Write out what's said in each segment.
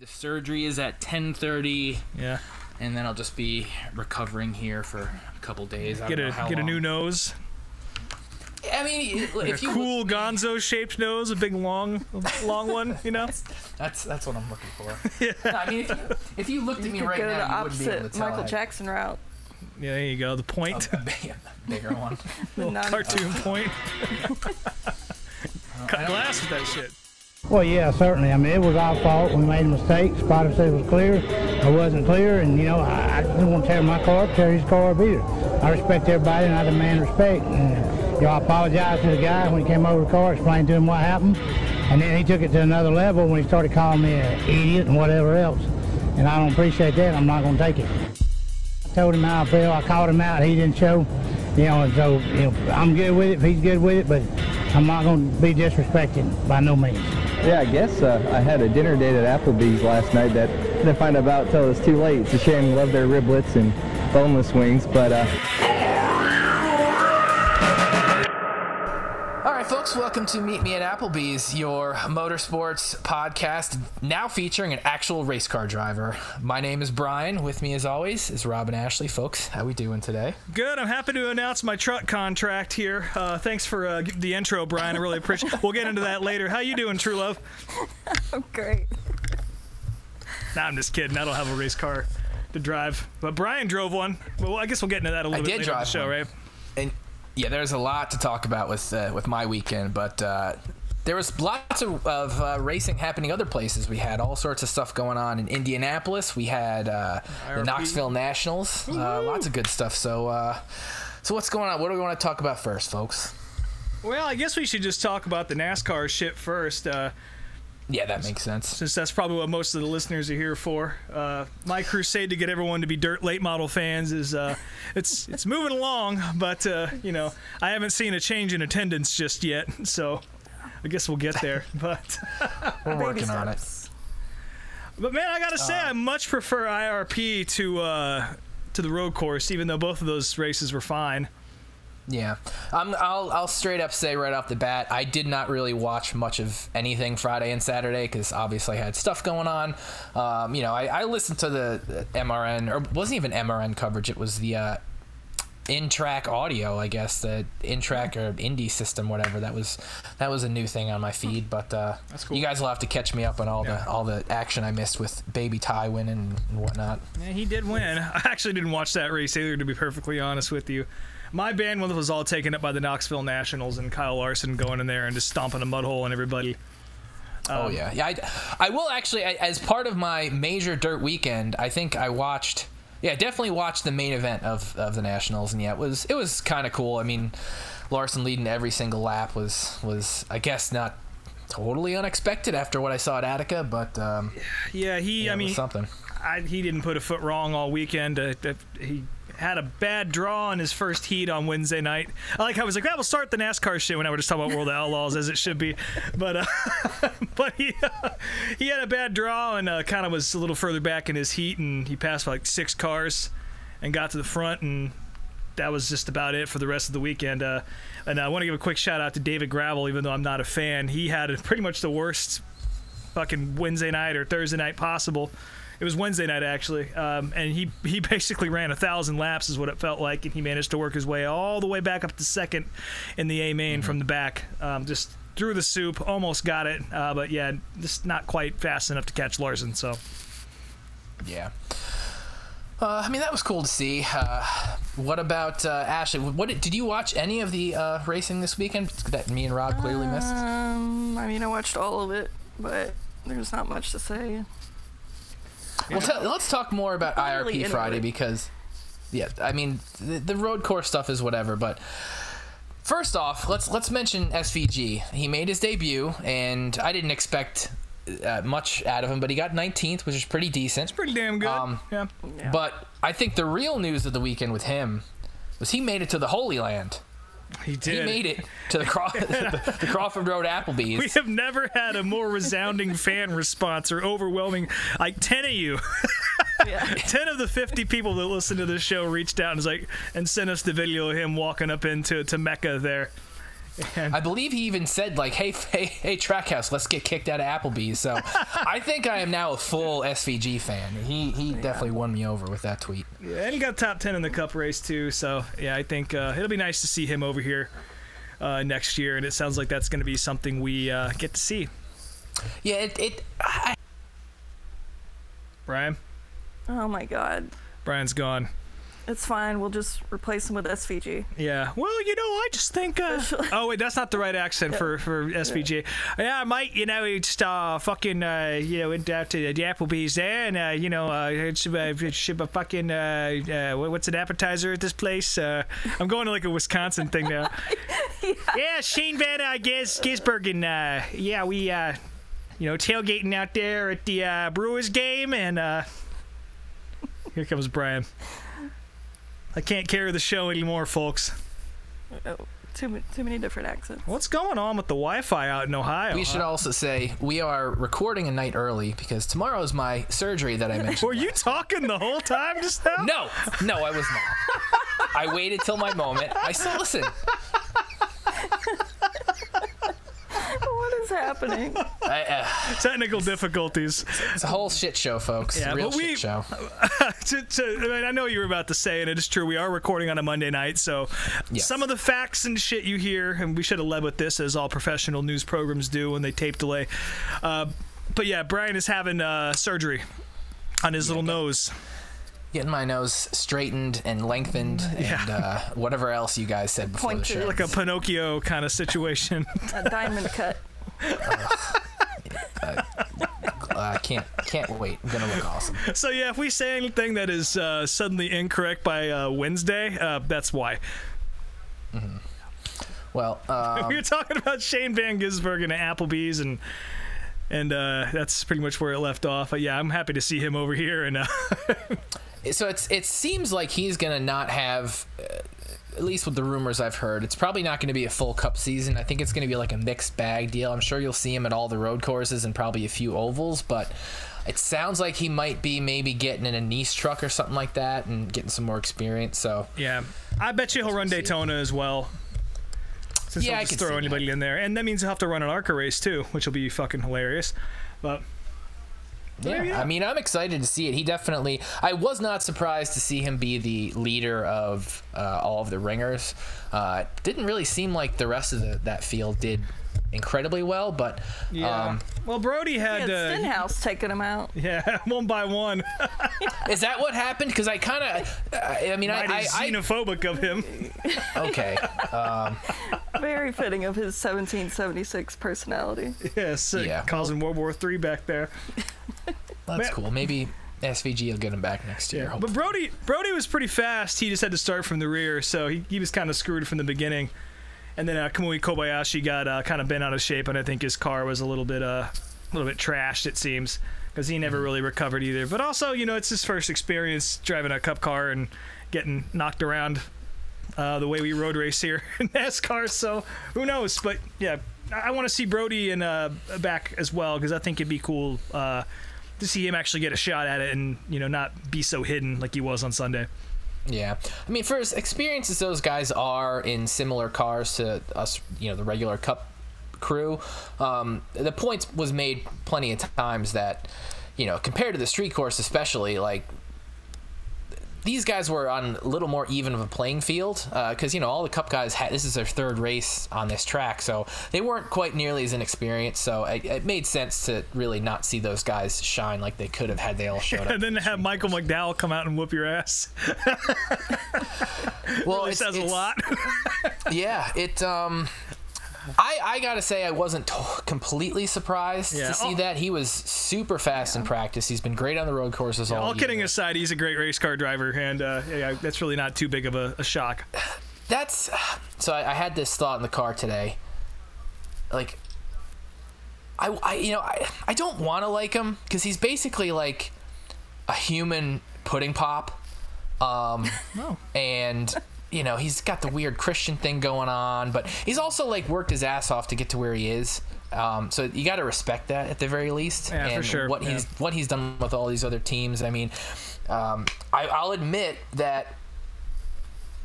The surgery is at 10:30. Yeah. And then I'll just be recovering here for a couple days. Get a new nose. I mean, if you cool gonzo-shaped nose, a big long one, you know. That's what I'm looking for. Yeah. No, I mean, if you looked at me right now, you wouldn't be able to tell. Michael Jackson route. Yeah, there you go. The point. Bigger one. Little cartoon point. Cut glass with that shit. Well, yeah, certainly. I mean, it was our fault. We made a mistake. Spotter said it was clear. I wasn't clear, and, you know, I didn't want to tear my car up, tear his car up either. I respect everybody, and I demand respect. And, you know, I apologized to the guy when he came over the car, explained to him what happened, and then he took it to another level when he started calling me an idiot and whatever else. And I don't appreciate that. I'm not going to take it. I told him how I feel. I called him out. He didn't show. You know, and so, you know, I'm good with it if he's good with it, but I'm not going to be disrespected by no means. Yeah, I guess I had a dinner date at Applebee's last night that I didn't find out about until it was too late. It's a shame. I love their riblets and boneless wings, but... All right, folks, welcome to Meet Me at Applebee's, your motorsports podcast, now featuring an actual race car driver. My name is Brian. With me, as always, is Rob and Ashley. Folks, how we doing today? Good. I'm happy to announce my truck contract here. Thanks for the intro, Brian. I really appreciate it. We'll get into that later. How you doing, True Love? I'm great. Nah, I'm just kidding. I don't have a race car to drive. But Brian drove one. Well, I guess we'll get into that a little bit later in the show, right? And yeah, there's a lot to talk about with my weekend, but there was lots of racing happening other places. We had all sorts of stuff going on in Indianapolis. We had the Knoxville Nationals. Lots of good stuff. So what's going on? What do we want to talk about first, folks? Well, I guess we should just talk about the NASCAR shit first. Yeah, that makes sense. Since that's probably what most of the listeners are here for. My crusade to get everyone to be dirt late model fans is it's moving along, but you know, I haven't seen a change in attendance just yet, so I guess we'll get there. But we're working on it. But man, I gotta say, I much prefer IRP to the road course, even though both of those races were fine. Yeah, I'll straight up say right off the bat, I did not really watch much of anything Friday and Saturday because obviously I had stuff going on. You know, I listened to the MRN, or it wasn't even MRN coverage. It was the in-track audio, I guess, the in-track or indie system, whatever. That was a new thing on my feed, but that's cool. You guys will have to catch me up on all the action I missed with Baby Ty winning and whatnot. Yeah, he did win. I actually didn't watch that race either, to be perfectly honest with you. My bandwidth was all taken up by the Knoxville Nationals and Kyle Larson going in there and just stomping a mud hole on everybody. Yeah. I will actually, as part of my major dirt weekend, I think I watched... Yeah, definitely watched the main event of the Nationals, and yeah, it was kind of cool. I mean, Larson leading every single lap was I guess not totally unexpected after what I saw at Attica, but he didn't put a foot wrong all weekend. He had a bad draw on his first heat on Wednesday night. I was like, that will start the NASCAR shit when I were just talking about World of Outlaws, as it should be. But he had a bad draw and kind of was a little further back in his heat, and he passed by like six cars and got to the front, and that was just about it for the rest of the weekend. And I want to give a quick shout out to David Gravel, even though I'm not a fan. He had pretty much the worst fucking Wednesday night or Thursday night possible. It was Wednesday night, actually, and he basically ran 1,000 laps is what it felt like, and he managed to work his way all the way back up to second in the A-Main from the back, just through the soup, almost got it, but yeah, just not quite fast enough to catch Larson, so. Yeah. I mean, that was cool to see. What about Ashley? Did you watch any of the racing this weekend that me and Rob clearly missed? I mean, I watched all of it, but there's not much to say. Well, let's talk more about IRP Friday because, yeah, I mean, the road course stuff is whatever. But first off, let's mention SVG. He made his debut, and I didn't expect much out of him, but he got 19th, which is pretty decent. It's pretty damn good. Yeah. But I think the real news of the weekend with him was he made it to the Holy Land. He did. He made it to the Crawford Road Applebee's. We have never had a more resounding fan response or overwhelming, like 10 of you. Yeah. 10 of the 50 people that listen to this show reached out and sent us the video of him walking up into Mecca there. I believe he even said, like, hey, Trackhouse, let's get kicked out of Applebee's. So I think I am now a full SVG fan. He definitely won me over with that tweet. Yeah, and he got top 10 in the Cup race, too. So, yeah, I think it'll be nice to see him over here next year. And it sounds like that's going to be something we get to see. Yeah, Brian? Oh, my God. Brian's gone. It's fine. We'll just replace him with SVG. Yeah. Well, you know, I just think... oh, wait, that's not the right accent for SVG. Yeah, I might, you know, just fucking, you know, went out to the Applebee's there and, you know, ship a fucking... what's an appetizer at this place? I'm going to, like, a Wisconsin thing now. Yeah, Shane Van Gisbergen. Yeah, we, you know, tailgating out there at the Brewers game. And here comes Brian. I can't carry the show anymore, folks. Oh, too many different accents. What's going on with the Wi-Fi out in Ohio? We should also say we are recording a night early because tomorrow is my surgery that I mentioned. Were you talking the whole time just now? No, I was not. I waited till my moment. I still listen. What is happening? Technical difficulties. It's a whole shit show, folks. Yeah, shit show. I know you were about to say, and it is true, we are recording on a Monday night, so yes. Some of the facts and shit you hear, and we should have led with this, as all professional news programs do when they tape delay. But yeah, Brian is having surgery on his little nose. Getting my nose straightened and lengthened and whatever else you guys said before the show. Like a Pinocchio kind of situation. A diamond cut. I can't wait. I'm going to look awesome. So, yeah, if we say anything that is suddenly incorrect by Wednesday, that's why. Mm-hmm. Well, we were talking about Shane Van Gisbergen and Applebee's, and that's pretty much where it left off. But, yeah, I'm happy to see him over here. And so it seems like he's going to not have... at least with the rumors I've heard, it's probably not going to be a full Cup season. I think it's going to be like a mixed bag deal. I'm sure you'll see him at all the road courses and probably a few ovals, but it sounds like he might be maybe getting in a Nice truck or something like that and getting some more experience. So yeah, I bet you he'll run Daytona as well. Since he'll just throw anybody in there, and that means he'll have to run an ARCA race too, which will be fucking hilarious. But yeah, I mean, I'm excited to see it. He definitely... I was not surprised to see him be the leader of all of the ringers. Didn't really seem like the rest of that field did incredibly well, but... Yeah. Well, Brody had... Stenhouse taking him out. Yeah, one by one. Is that what happened? Because I kind of... I mean, I... xenophobic of him. Okay. Very fitting of his 1776 personality. Yes, causing World War III back there. That's cool. Maybe SVG will get him back next year. Hopefully. But Brody was pretty fast. He just had to start from the rear, so he was kind of screwed from the beginning. And then Kamui Kobayashi got kind of bent out of shape, and I think his car was a little bit trashed, it seems, because he never really recovered either. But also, you know, it's his first experience driving a Cup car and getting knocked around the way we road race here in NASCAR. So who knows? But yeah, I want to see Brody in back as well, because I think it'd be cool. To see him actually get a shot at it and, you know, not be so hidden like he was on Sunday. Yeah. I mean, for as experienced as those guys are in similar cars to us, you know, the regular Cup crew, the point was made plenty of times that, you know, compared to the street course especially, like, these guys were on a little more even of a playing field because, you know, all the Cup guys, this is their third race on this track, so they weren't quite nearly as inexperienced, so it made sense to really not see those guys shine like they could have had they all showed up. And then to have Michael McDowell come out and whoop your ass. Well, really says a lot. Yeah, it... I gotta say I wasn't completely surprised to see that. He was super fast in practice. He's been great on the road courses all year. All kidding aside, he's a great race car driver, and that's really not too big of a shock. That's... So I had this thought in the car today. Like, I don't want to like him because he's basically like a human pudding pop. And... You know, he's got the weird Christian thing going on, but he's also, like, worked his ass off to get to where he is. So you got to respect that at the very least. Yeah, and for sure. What he's done with all these other teams. I mean, I'll admit that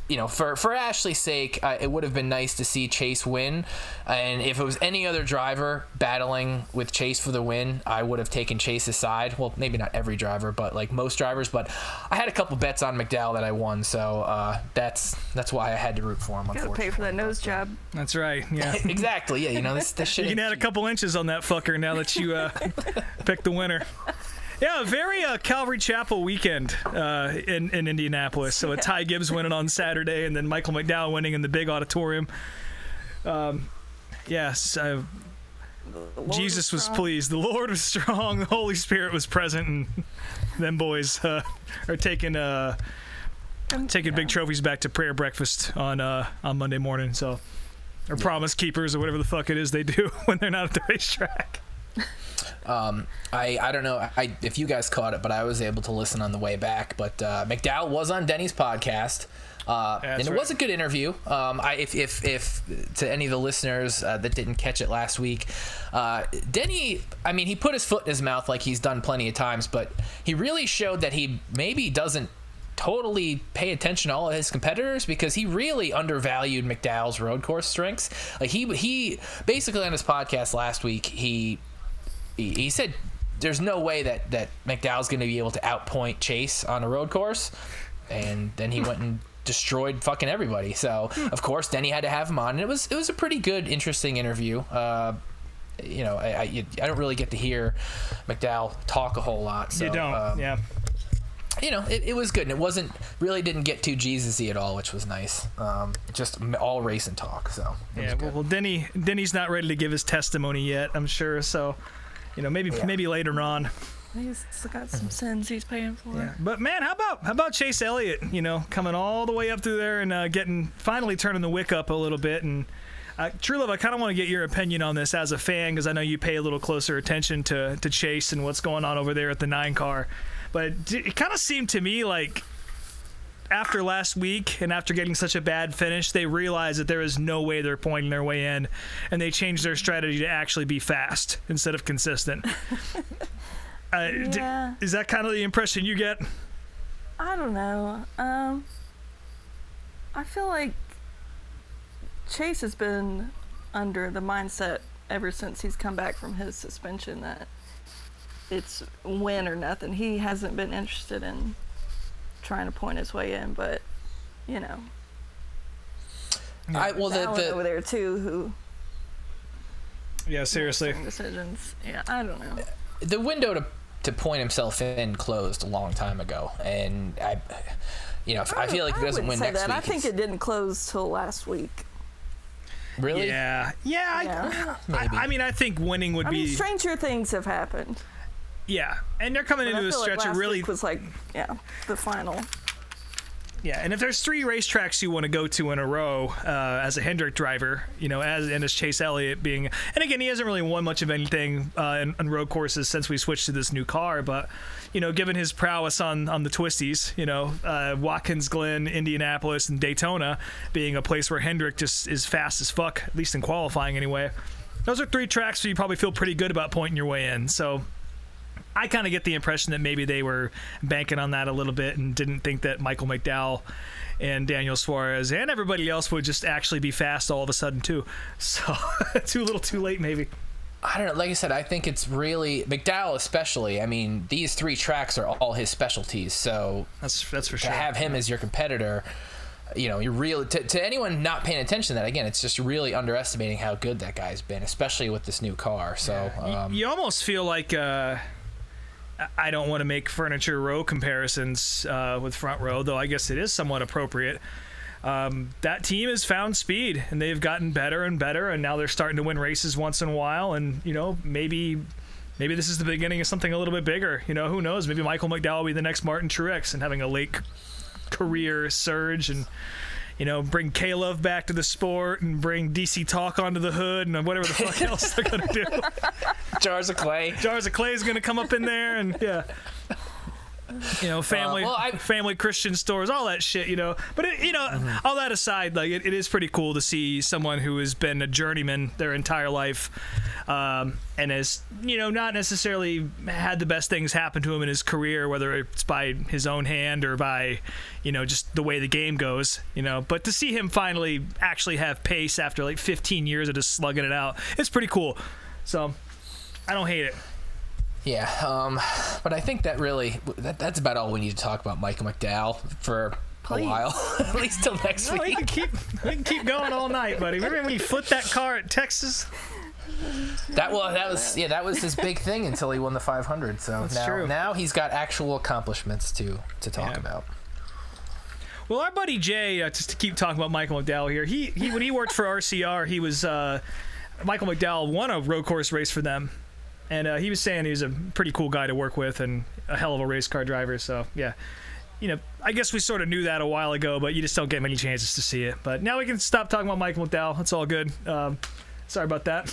you know, for Ashley's sake, it would have been nice to see Chase win. And if it was any other driver battling with Chase for the win, I would have taken Chase's side. Well, maybe not every driver, but like most drivers. But I had a couple bets on McDowell that I won, so that's why I had to root for him. Gotta pay for that nose job. That's right. Yeah. Exactly. Yeah. You know, this shit. You can add a couple inches on that fucker now that you picked the winner. Yeah, very Calvary Chapel weekend in Indianapolis. So a Ty Gibbs winning on Saturday, and then Michael McDowell winning in the big auditorium. Yes, Jesus was pleased. The Lord was strong. The Holy Spirit was present, and them boys are taking big trophies back to prayer breakfast on Monday morning. So, or promise keepers, or whatever the fuck it is they do when they're not at the racetrack. I don't know if you guys caught it, but I was able to listen on the way back. But McDowell was on Denny's podcast, and it was a good interview. If to any of the listeners that didn't catch it last week, Denny, I mean, he put his foot in his mouth like he's done plenty of times, but he really showed that he maybe doesn't totally pay attention to all of his competitors, because he really undervalued McDowell's road course strengths. Like he basically on his podcast last week, he said there's no way that McDowell's going to be able to outpoint Chase on a road course, and then he went and destroyed fucking everybody. So of course Denny had to have him on, and it was a pretty good, interesting interview. You know, I don't really get to hear McDowell talk a whole lot. So, you don't, yeah. You know, it was good, and it didn't get too Jesus-y at all, which was nice. Just all race and talk. So yeah, well, Denny's not ready to give his testimony yet, I'm sure. So. You know, maybe later on. He's got some sins he's paying for. Yeah. But man, how about Chase Elliott? You know, coming all the way up through there and finally turning the wick up a little bit. And True Love, I kind of want to get your opinion on this as a fan, because I know you pay a little closer attention to Chase and what's going on over there at the 9 car. But it kind of seemed to me like after last week and after getting such a bad finish, they realized that there is no way they're pointing their way in, and they changed their strategy to actually be fast instead of consistent. Yeah. Is that kind of the impression you get? I don't know. I feel like Chase has been under the mindset ever since he's come back from his suspension that it's win or nothing. He hasn't been interested in trying to point his way in, but you know, the over there too, who seriously decisions. Yeah, I don't know. The window to point himself in closed a long time ago, and I feel like he doesn't win next week. I think it didn't close till last week. Really? Yeah. Yeah. Maybe. I mean, I think winning would be. Stranger things have happened. Yeah, and they're coming into a stretch like last week was like, the final. Yeah, and if there's 3 racetracks you want to go to in a row as a Hendrick driver, you know, as Chase Elliott being, and again, he hasn't really won much of anything in road courses since we switched to this new car, but you know, given his prowess on the twisties, you know, Watkins Glen, Indianapolis, and Daytona being a place where Hendrick just is fast as fuck, at least in qualifying anyway. Those are 3 tracks where you probably feel pretty good about pointing your way in. So I kind of get the impression that maybe they were banking on that a little bit and didn't think that Michael McDowell and Daniel Suarez and everybody else would just actually be fast all of a sudden too. So too little too late maybe. I don't know. Like I said, I think it's really McDowell especially. I mean, these 3 tracks are all his specialties. So that's for sure. To have him as your competitor, you know, you're really to anyone not paying attention to that, again, it's just really underestimating how good that guy's been, especially with this new car. So yeah. You almost feel like I don't want to make Furniture Row comparisons with Front Row, though I guess it is somewhat appropriate. That team has found speed, and they've gotten better and better, and now they're starting to win races once in a while. And, you know, maybe this is the beginning of something a little bit bigger. You know, who knows? Maybe Michael McDowell will be the next Martin Truex and having a late career surge and, you know, bring K-Love back to the sport and bring DC Talk onto the hood and whatever the fuck else they're going to do. Jars of Clay. Jars of Clay is going to come up in there and, yeah. you know, family Christian stores, all that shit, you know. But it, you know, all that aside, like it is pretty cool to see someone who has been a journeyman their entire life, and has, you know, not necessarily had the best things happen to him in his career, whether it's by his own hand or by, you know, just the way the game goes, you know. But to see him finally actually have pace after like 15 years of just slugging it out, it's pretty cool. So I don't hate it. Yeah, but I think that really, that's about all we need to talk about Michael McDowell for a while, at least till next week. We can keep going all night, buddy. Remember when he flipped that car at Texas? That was his big thing until he won the 500. So now he's got actual accomplishments to talk about. Well, our buddy Jay, just to keep talking about Michael McDowell here, he when he worked for RCR, he was Michael McDowell won a road course race for them. And he was saying he was a pretty cool guy to work with and a hell of a race car driver. So, yeah, you know, I guess we sort of knew that a while ago, but you just don't get many chances to see it. But now we can stop talking about Michael McDowell. It's all good. Sorry about that.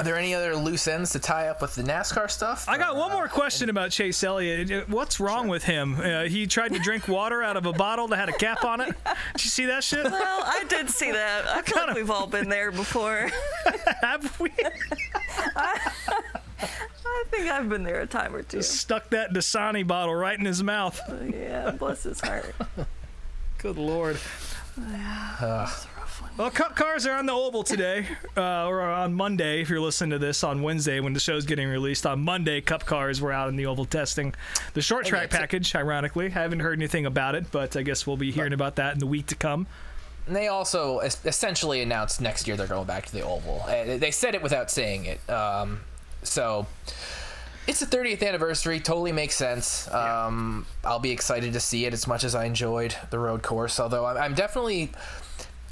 Are there any other loose ends to tie up with the NASCAR stuff? I got one more question about Chase Elliott. What's wrong with him? He tried to drink water out of a bottle that had a cap on it. Did you see that shit? Well, I did see that. I feel like we've all been there before. Have we? I think I've been there a time or two. Just stuck that Dasani bottle right in his mouth. Yeah, bless his heart. Good Lord. Yeah, that's a rough one. Well, Cup cars are on the oval today, or on Monday if you're listening to this on Wednesday when the show's getting released. On Monday, Cup cars were out in the oval testing the short track package. Ironically, I haven't heard anything about it, but I guess we'll be hearing about that in the week to come. And they also essentially announced next year they're going back to the oval. They said it without saying it. So it's the 30th anniversary. Totally makes sense. I'll be excited to see it as much as I enjoyed the road course. Although I'm definitely,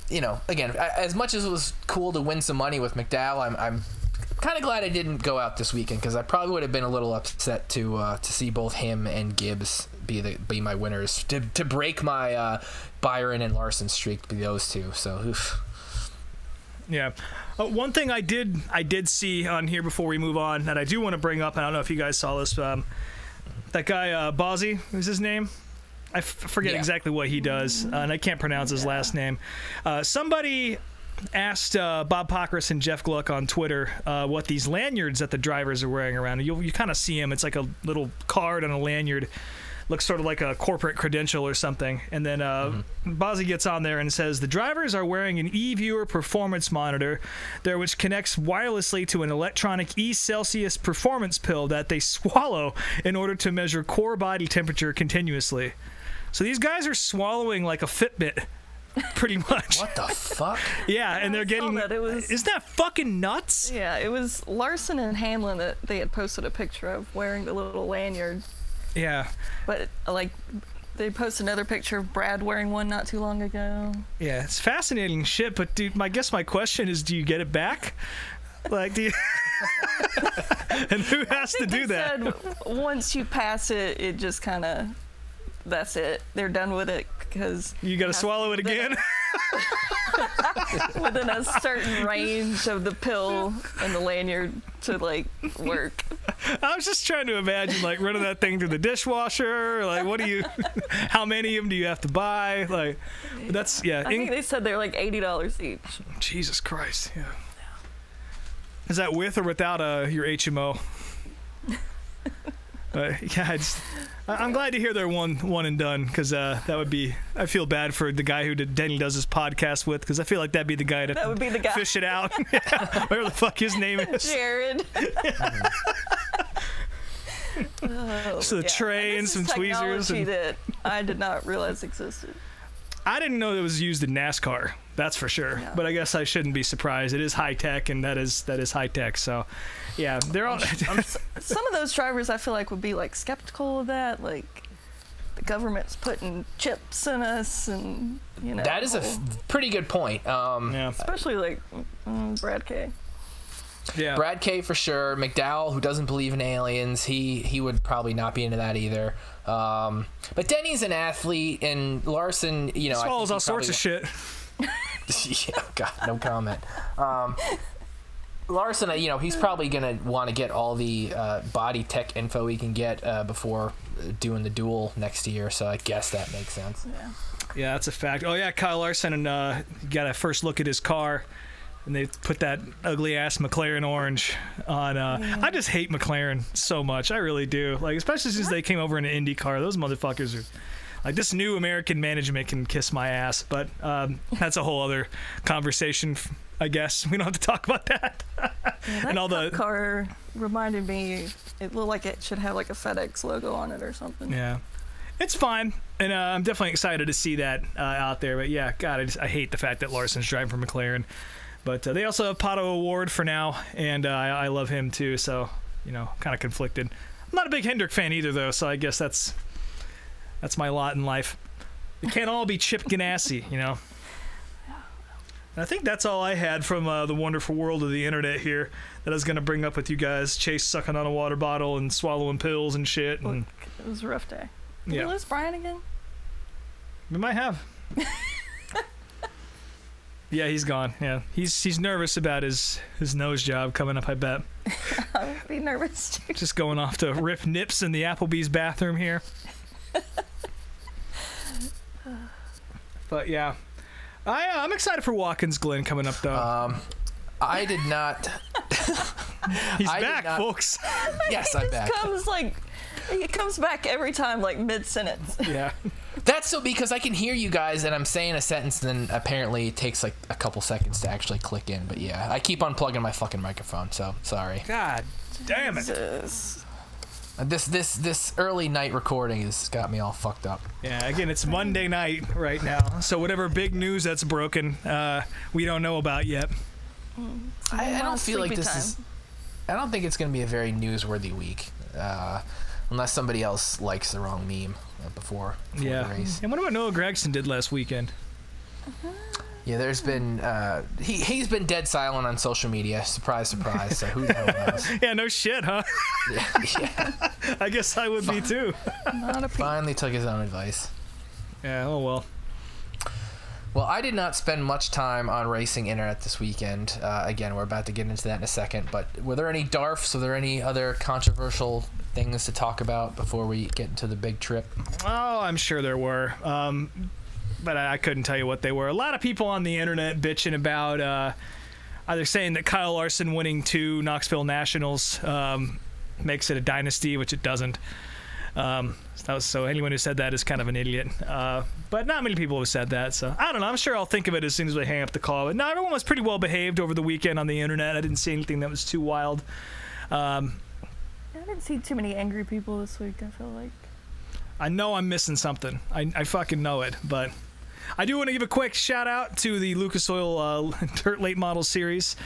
you know, again, as much as it was cool to win some money with McDowell, I'm kind of glad I didn't go out this weekend because I probably would have been a little upset to see both him and Gibbs be my winners to break my Byron and Larson streak. Those two. So. Oof. Yeah. One thing I did see on here before we move on that I do want to bring up, and I don't know if you guys saw this, but that guy Bozzi is his name. I forget exactly what he does, and I can't pronounce his last name. Somebody asked Bob Pockris and Jeff Gluck on Twitter what these lanyards that the drivers are wearing around. You kind of see them. It's like a little card on a lanyard. Looks sort of like a corporate credential or something. And then Bozzi gets on there and says, the drivers are wearing an eViewer performance monitor there, which connects wirelessly to an electronic eCelsius performance pill that they swallow in order to measure core body temperature continuously. So these guys are swallowing like a Fitbit, pretty much. What the fuck? Yeah, and they're getting... Isn't that fucking nuts? Yeah, it was Larson and Hamlin that they had posted a picture of wearing the little lanyard. Yeah. But, like, they posted another picture of Brad wearing one not too long ago. Yeah, it's fascinating shit, but dude, I guess my question is, do you get it back? Like, do you... And who has to do that? Said, once you pass it, it just kind of... That's it. They're done with it because... You got to swallow it again? Within a certain range of the pill and the lanyard to, like, work. I was just trying to imagine, like, running that thing through the dishwasher. Like, what do you... How many of them do you have to buy? Like, that's... Yeah. I think they said they're, like, $80 each. Jesus Christ. Yeah. Is that with or without your HMO? Yeah, I'm glad to hear they're one and done because that would be. I feel bad for the guy who Denny does his podcast with because I feel like that'd be the guy to fish it out. Yeah, whatever the fuck his name is, Jared. Yeah. So the tray and some tweezers. And that I did not realize existed. I didn't know that was used in NASCAR. That's for sure. Yeah. But I guess I shouldn't be surprised. It is high tech, and that is high tech. So. Yeah, they're all. Some of those drivers, I feel like, would be like skeptical of that. Like, the government's putting chips in us, and you know. That is a pretty good point. Yeah. Especially like Brad K. Yeah. Brad K. for sure. McDowell, who doesn't believe in aliens, he would probably not be into that either. But Denny's an athlete, and Larson, you know, swallows all sorts of shit. Yeah. God, no comment. Larson, you know, he's probably going to want to get all the body tech info he can get before doing the duel next year, so I guess that makes sense. Yeah, yeah, that's a fact. Oh, yeah, Kyle Larson and got a first look at his car, and they put that ugly-ass McLaren orange on. I just hate McLaren so much. I really do. Like, especially since they came over in an Indy car. Those motherfuckers are... Like, this new American management can kiss my ass, but that's a whole other conversation, I guess. We don't have to talk about that. Yeah, that and all the car reminded me, it looked like it should have like a FedEx logo on it or something. Yeah, it's fine, and I'm definitely excited to see that out there. But yeah, God, I hate the fact that Larson's driving for McLaren. But they also have Pato O'Ward for now, and I love him too. So, you know, kind of conflicted. I'm not a big Hendrick fan either, though. So I guess that's my lot in life. It can't all be Chip Ganassi, you know. And I think that's all I had from the wonderful world of the internet here that I was going to bring up with you guys. Chase sucking on a water bottle and swallowing pills and shit. And look, it was a rough day. Did we lose Brian again? We might have. Yeah, he's gone. Yeah, he's nervous about his nose job coming up, I bet. I would be nervous too. Just going off to rip nips in the Applebee's bathroom here. But yeah, I'm excited for Watkins Glen coming up though. I did not. He's back, folks. Yes, I'm back. It comes back every time, like mid-sentence. Yeah. That's so because I can hear you guys and I'm saying a sentence, then apparently it takes like a couple seconds to actually click in. But yeah, I keep unplugging my fucking microphone, so sorry. God damn it. Jesus. This early night recording has got me all fucked up. Yeah, again, it's Monday night right now, so whatever big news that's broken, we don't know about yet. I don't feel like this is... I don't think it's going to be a very newsworthy week, unless somebody else likes the wrong meme before the race. And what about Noah Gragson did last weekend? Yeah, there's been he's been dead silent on social media. Surprise, surprise. So who the hell knows? Yeah, no shit, huh? Yeah. I guess I would be too. Finally took his own advice. Yeah. Oh well. Well, I did not spend much time on racing internet this weekend. Again, we're about to get into that in a second. But were there any DARFs? Were there any other controversial things to talk about before we get into the big trip? Oh, I'm sure there were. But I couldn't tell you what they were. A lot of people on the internet bitching about either saying that Kyle Larson winning 2 Knoxville Nationals makes it a dynasty, which it doesn't. So anyone who said that is kind of an idiot. But not many people have said that, so I don't know. I'm sure I'll think of it as soon as we hang up the call. But no, everyone was pretty well behaved over the weekend on the internet. I didn't see anything that was too wild. I didn't see too many angry people this week, I feel like. I know I'm missing something. I fucking know it, but... I do want to give a quick shout out to the Lucas Oil Dirt Late Model Series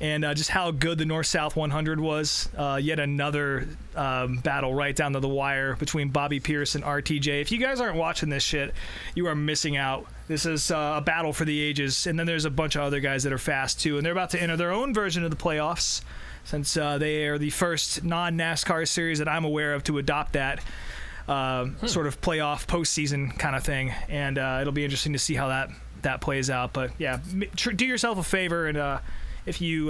and just how good the North South 100 was. Yet another battle right down to the wire between Bobby Pierce and RTJ. If you guys aren't watching this shit, you are missing out. This is a battle for the ages. And then there's a bunch of other guys that are fast too, and they're about to enter their own version of the playoffs since they are the first non-NASCAR series that I'm aware of to adopt that. Sort of playoff postseason kind of thing, and it'll be interesting to see how that plays out. But yeah, do yourself a favor, and if you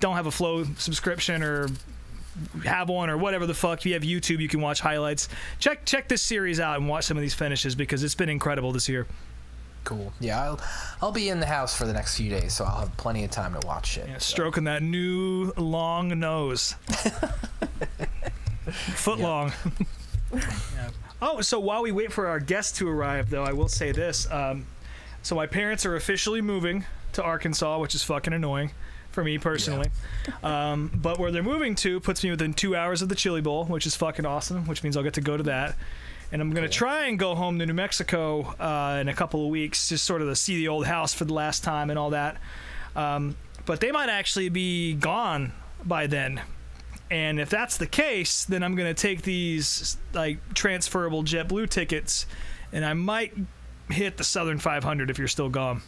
don't have a Flow subscription or have one or whatever the fuck, if you have YouTube, you can watch highlights. Check this series out and watch some of these finishes because it's been incredible this year. Cool. Yeah, I'll be in the house for the next few days, so I'll have plenty of time to watch it. Yeah, stroking that new long nose, foot long. Yeah. Oh, so while we wait for our guests to arrive, though, I will say this. So my parents are officially moving to Arkansas, which is fucking annoying for me personally. Yeah. But where they're moving to puts me within 2 hours of the Chili Bowl, which is fucking awesome, which means I'll get to go to that. And I'm going to try and go home to New Mexico in a couple of weeks, just sort of to see the old house for the last time and all that. But they might actually be gone by then. And if that's the case, then I'm going to take these like transferable JetBlue tickets, and I might hit the Southern 500 if you're still gone.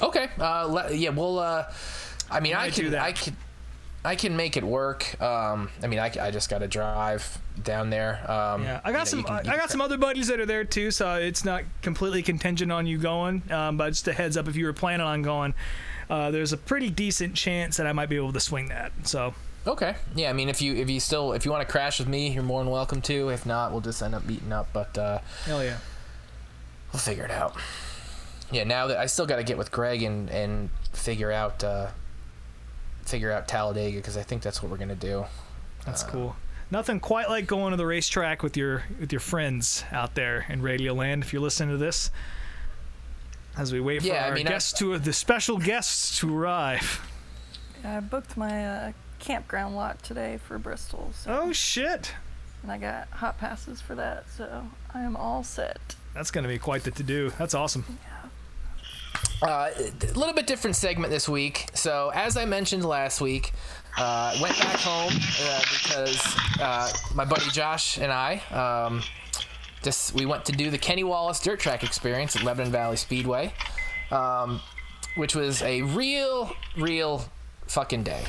Okay. Yeah, we'll I mean, I can do that. I can make it work. I mean, I just got to drive down there. Yeah, I got some other buddies that are there too, so it's not completely contingent on you going, but just a heads up if you were planning on going. there's a pretty decent chance that I might be able to swing that. So okay, yeah, I mean, if you want to crash with me, you're more than welcome to. If not, we'll just end up meeting up. But hell yeah, we'll figure it out. Yeah, now that I still got to get with Greg and figure out Talladega, because I think that's what we're gonna do. That's cool. Nothing quite like going to the racetrack with your friends out there in Radio Land. If you're listening to this, as we wait for the special guests to arrive. I booked my campground lot today for Bristol. So. Oh shit! And I got hot passes for that, so I am all set. That's gonna be quite the to-do. That's awesome. Yeah. A little bit different segment this week. So as I mentioned last week, went back home because my buddy Josh and I we went to do the Kenny Wallace dirt track experience at Lebanon Valley Speedway, which was a real fucking day.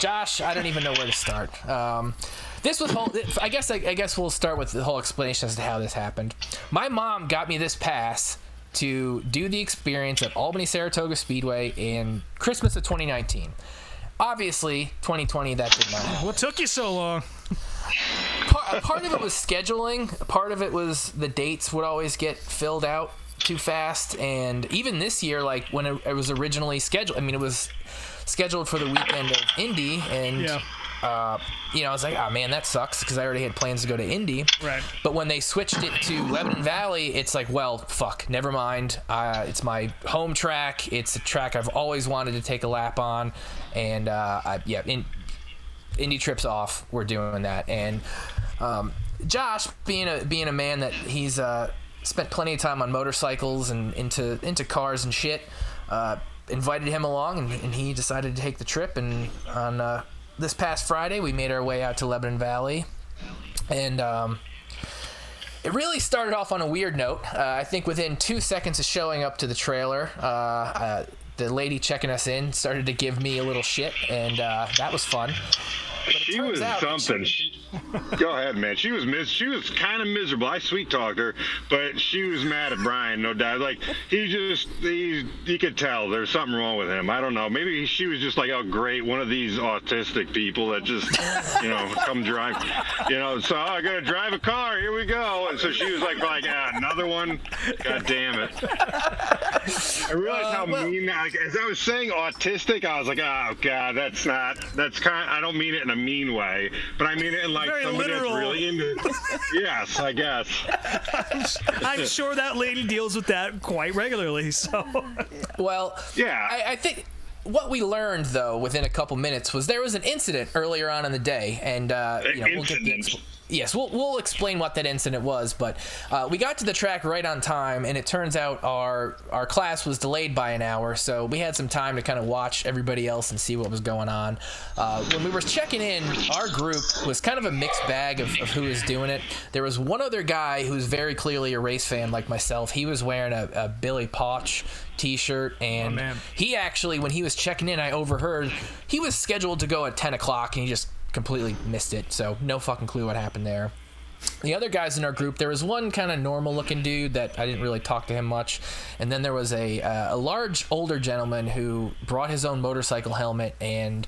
Josh, I don't even know where to start. I guess we'll start with the whole explanation as to how this happened. My mom got me this pass to do the experience at Albany Saratoga Speedway in Christmas of 2019. Obviously, 2020, that did not happen. What took you so long? Part of it was scheduling. Part of it was the dates would always get filled out too fast. And even this year, like when it was originally scheduled, I mean, it was scheduled for the weekend of Indy, and I was like, oh man, that sucks, because I already had plans to go to Indy. Right. But when they switched it to Lebanon Valley, it's like, well, fuck, never mind. It's my home track. It's a track I've always wanted to take a lap on, and Indy trips off. We're doing that, and Josh, being a man that he's spent plenty of time on motorcycles and into cars and shit, invited him along, and he decided to take the trip. And on this past Friday, we made our way out to Lebanon Valley, and it really started off on a weird note. I think within 2 seconds of showing up to the trailer, the lady checking us in started to give me a little shit, and that was fun. She was something. Go ahead, man. She was kind of miserable. I sweet talked her, but she was mad at Brian, no doubt. Like you could tell there's something wrong with him. I don't know. Maybe she was just like, oh great, one of these autistic people that just come drive. So I gotta drive a car. Here we go. And so she was like another one. God damn it. I realized mean. Like, as I was saying autistic, I was like, oh god, I don't mean it in a mean way, but I mean it in like very somebody literal. That's really into it. Yes, I guess. I'm sure that lady deals with that quite regularly. So, well, yeah, I think what we learned though within a couple minutes was there was an incident earlier on in the day, and we'll get the yes, we'll explain what that incident was. But we got to the track right on time, and it turns out our class was delayed by an hour, so we had some time to kind of watch everybody else and see what was going on. When we were checking in, our group was kind of a mixed bag of who was doing it. There was one other guy who's very clearly a race fan like myself. He was wearing a Billy Paulch t-shirt, and he actually, when he was checking in, I overheard he was scheduled to go at 10 o'clock, and he just completely missed it, so no fucking clue what happened there. The other guys in our group, there was one kind of normal looking dude that I didn't really talk to him much, and then there was a large older gentleman who brought his own motorcycle helmet, and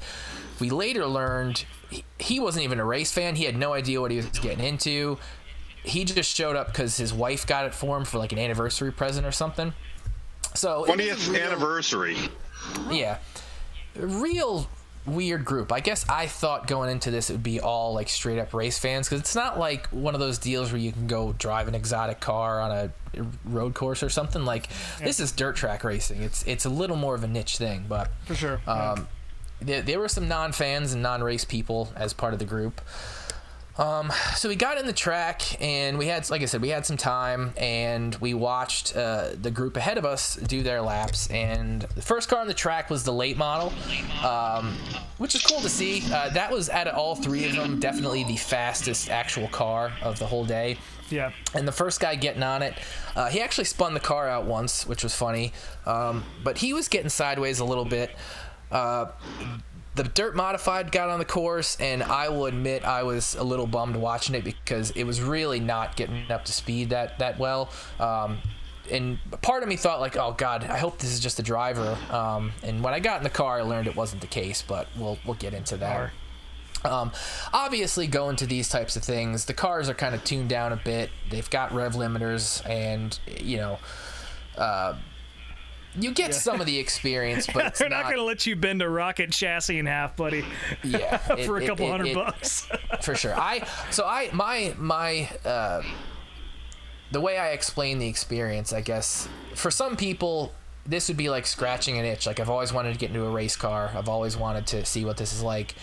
we later learned he wasn't even a race fan. He had no idea what he was getting into. He just showed up because his wife got it for him for like an anniversary present or something. So 20th anniversary. Yeah, real weird group. I guess I thought going into this it would be all like straight up race fans, because it's not like one of those deals where you can go drive an exotic car on a road course or something. Like this is dirt track racing. It's a little more of a niche thing, but for sure. There were some non-fans and non-race people as part of the group. So we got in the track, and we had, like I said, we had some time, and we watched the group ahead of us do their laps. And the first car on the track was the late model, which is cool to see. That was, out of all three of them, definitely the fastest actual car of the whole day. Yeah. And the first guy getting on it, he actually spun the car out once, which was funny. But he was getting sideways a little bit. The dirt modified got on the course, and I will admit I was a little bummed watching it because it was really not getting up to speed that well. and part of me thought like, oh God, I hope this is just the driver. And when I got in the car, I learned it wasn't the case, but we'll get into that. Obviously going to these types of things, the cars are kind of tuned down a bit. They've got rev limiters and, you know, you get some of the experience, but it's they're not going to let you bend a rocket chassis in half, buddy. Yeah, for a couple $100 bucks. For sure. The way I explain the experience, I guess, for some people, this would be like scratching an itch. Like, I've always wanted to get into a race car. I've always wanted to see what this is like.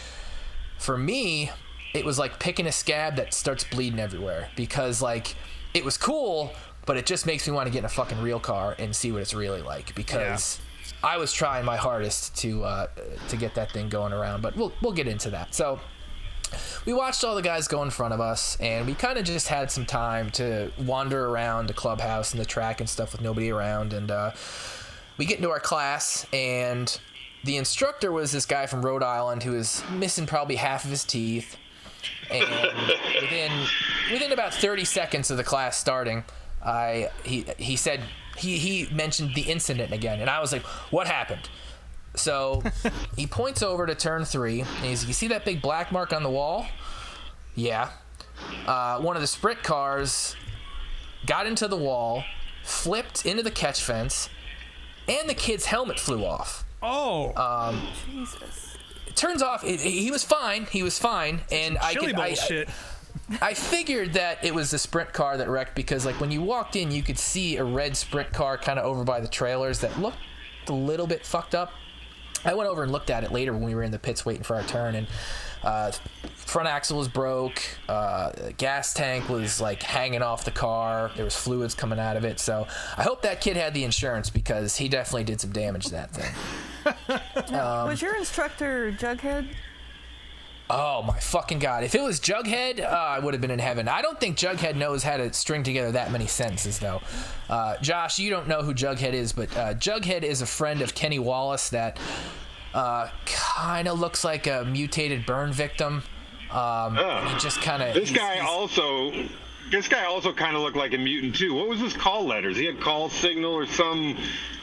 For me, it was like picking a scab that starts bleeding everywhere, because like it was cool, but it just makes me want to get in a fucking real car and see what it's really like, because I was trying my hardest to get that thing going around, but we'll get into that. So we watched all the guys go in front of us, and we kind of just had some time to wander around the clubhouse and the track and stuff with nobody around. And we get into our class, and the instructor was this guy from Rhode Island who was missing probably half of his teeth. And within about 30 seconds of the class starting, he mentioned the incident again, and I was like, what happened? So he points over to turn 3, and he's like, you see that big black mark on the wall? Yeah. One of the sprint cars got into the wall, flipped into the catch fence, and the kid's helmet flew off. Oh. Jesus. It turns off, he was fine. He was fine. And I figured that it was the sprint car that wrecked, because like when you walked in, you could see a red sprint car kind of over by the trailers that looked a little bit fucked up. I went over and looked at it later when we were in the pits waiting for our turn, and front axle was broke, the gas tank was like hanging off the car, there was fluids coming out of it. So I hope that kid had the insurance, because he definitely did some damage to that thing. Was your instructor Jughead? Oh my fucking God, if it was Jughead, I would have been in heaven. I don't think Jughead knows how to string together that many sentences, though. Josh, you don't know who Jughead is, but Jughead is a friend of Kenny Wallace that kind of looks like a mutated burn victim. He just kind of... This guy also kind of looked like a mutant, too. What was his call letters? He had call signal or some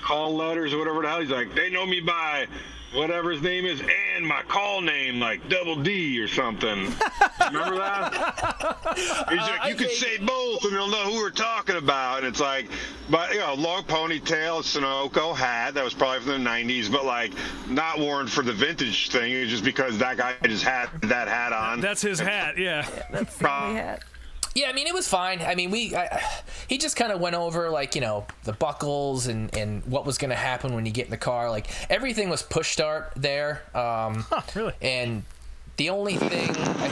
call letters or whatever the hell. He's like, they know me by... whatever his name is, and my call name, like Double D or something. Remember that? He's like, you can say both, and they'll know who we're talking about. And it's like, but you know, long ponytail, Sunoco hat. That was probably from the '90s, but like not worn for the vintage thing. It's just because that guy just had that hat on. That's his hat, yeah. That's his hat. Yeah, I mean, it was fine. I mean, he just kind of went over, like, you know, the buckles and what was going to happen when you get in the car. Like, everything was push start there. Really? And the only thing,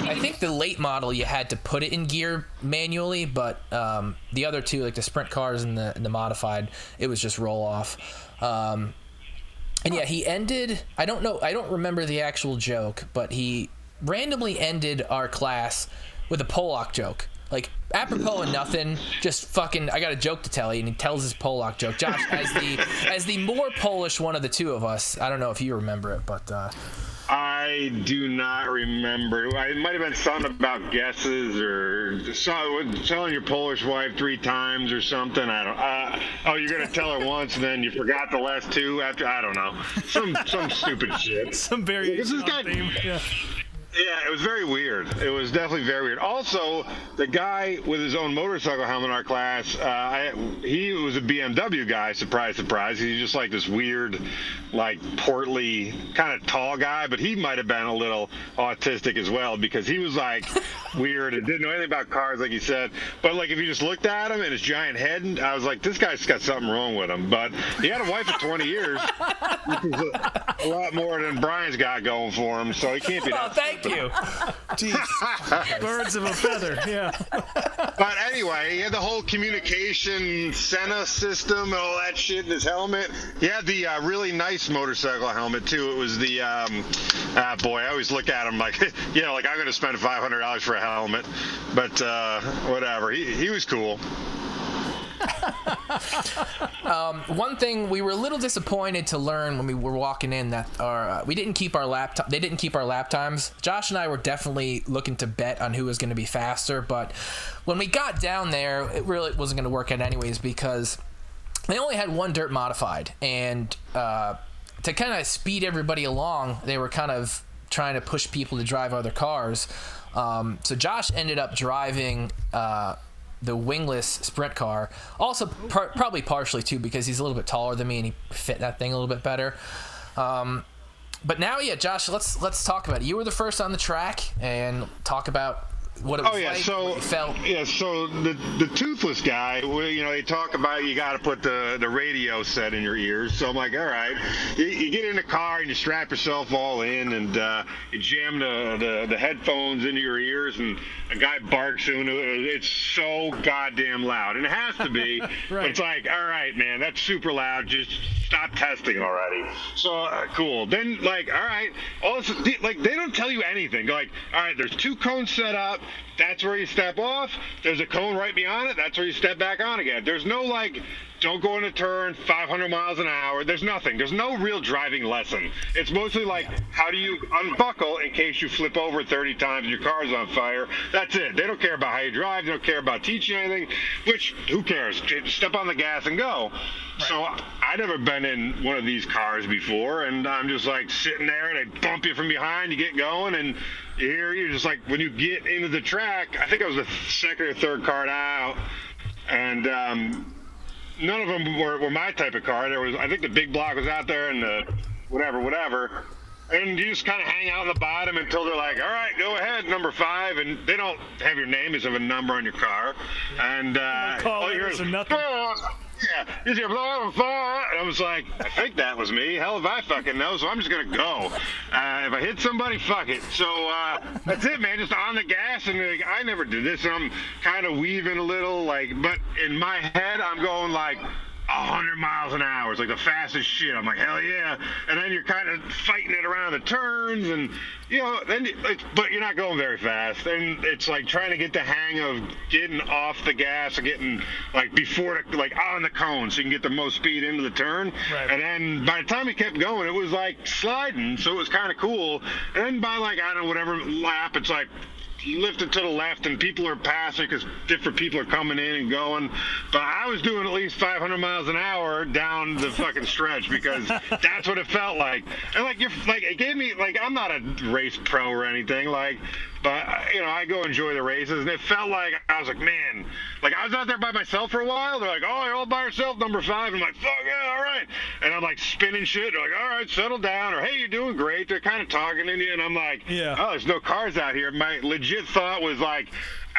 I think the late model, you had to put it in gear manually, but the other two, like the sprint cars and the modified, it was just roll off. And yeah, he ended, I don't know, I don't remember the actual joke, but he randomly ended our class with a Pollock joke. Like, apropos of nothing, just fucking, I got a joke to tell you, and he tells his Pollock joke. Josh, as the more Polish one of the two of us, I don't know if you remember it, but... I do not remember. It might have been something about guesses or telling your Polish wife 3 times or something. I don't... oh, you're going to tell her once, and then you forgot the last 2 after... I don't know. Some stupid shit. Some very... This is kind of... Yeah. Yeah, it was very weird. It was definitely very weird. Also, the guy with his own motorcycle helmet in our class, he was a BMW guy, surprise, surprise. He's just like this weird, like portly, kind of tall guy, but he might have been a little autistic as well, because he was like weird and didn't know anything about cars, like you said. But like if you just looked at him and his giant head, and I was like, this guy's got something wrong with him. But he had a wife for 20 years, which is a lot more than Brian's got going for him, so he can't be that. Thank you. Jeez. Birds of a feather, yeah. But anyway, he had the whole communication Senna system and all that shit in his helmet. He had the really nice motorcycle helmet, too. It was the, boy, I always look at him like, you know, like I'm going to spend $500 for a helmet. But whatever. He was cool. One thing we were a little disappointed to learn when we were walking in that we didn't keep our lap time. They didn't keep our lap times. Josh and I were definitely looking to bet on who was going to be faster, but when we got down there, it really wasn't going to work out anyways, because they only had one dirt modified, and to kind of speed everybody along, they were kind of trying to push people to drive other cars. So Josh ended up driving the wingless sprint car, also probably partially too because he's a little bit taller than me and he fit that thing a little bit better. But now, yeah, Josh, let's talk about it. You were the first on the track, and talk about what it was like, what you felt. Yeah, so the toothless guy, they talk about you got to put the radio set in your ears. So I'm like, all right. You get in the car and you strap yourself all in, and you jam the headphones into your ears, and a guy barks into it. It's so goddamn loud. And it has to be. Right. But it's like, all right, man, that's super loud. Just stop testing already. So, cool. Then, like, all right. Also, they don't tell you anything. Like, all right, there's two cones set up. That's where you step off. There's a cone right beyond it. That's where you step back on again. There's no, like, don't go in a turn, 500 miles an hour. There's nothing. There's no real driving lesson. It's mostly like, how do you unbuckle in case you flip over 30 times and your car's on fire? That's it. They don't care about how you drive. They don't care about teaching anything, which, who cares? Just step on the gas and go. Right. So I'd never been in one of these cars before, and I'm just, like, sitting there, and they bump you from behind. You get going, and you're just like, when you get into the track, I think I was the second or third car out, and none of them were my type of car. There was, I think, the big block was out there, and the whatever, and you just kind of hang out on the bottom until they're like, all right, go ahead, number 5, and they don't have your name, they just have a number on your car, and all you hear is nothing. Yeah, is your blah, blah, blah. And I was like, I think that was me. Hell if I fucking know, so I'm just going to go. If I hit somebody, fuck it. So that's it, man, just on the gas. And like, I never did this. And I'm kind of weaving a little, like, but in my head, I'm going, like, 100 miles an hour. It's like the fastest shit. I'm like, hell yeah. And then you're kind of fighting it around the turns, and but you're not going very fast. And it's like trying to get the hang of getting off the gas and getting like before the, like on the cone so you can get the most speed into the turn. Right. And then by the time he kept going, it was like sliding, so it was kind of cool. And then by like, I don't know, whatever lap, it's like lifted to the left and people are passing because different people are coming in and going, but I was doing at least 500 miles an hour down the fucking stretch because that's what it felt like. And like, it gave me, like, I'm not a race pro or anything, like, but I go enjoy the races, and it felt like I was like, man, like I was out there by myself for a while. They're like, oh, you're all by yourself, number 5. I'm like, fuck yeah, all right. And I'm like spinning shit. They're like, all right, settle down, or hey, you're doing great. They're kind of talking to you, and I'm like, yeah. Oh, there's no cars out here. My legit thought was like,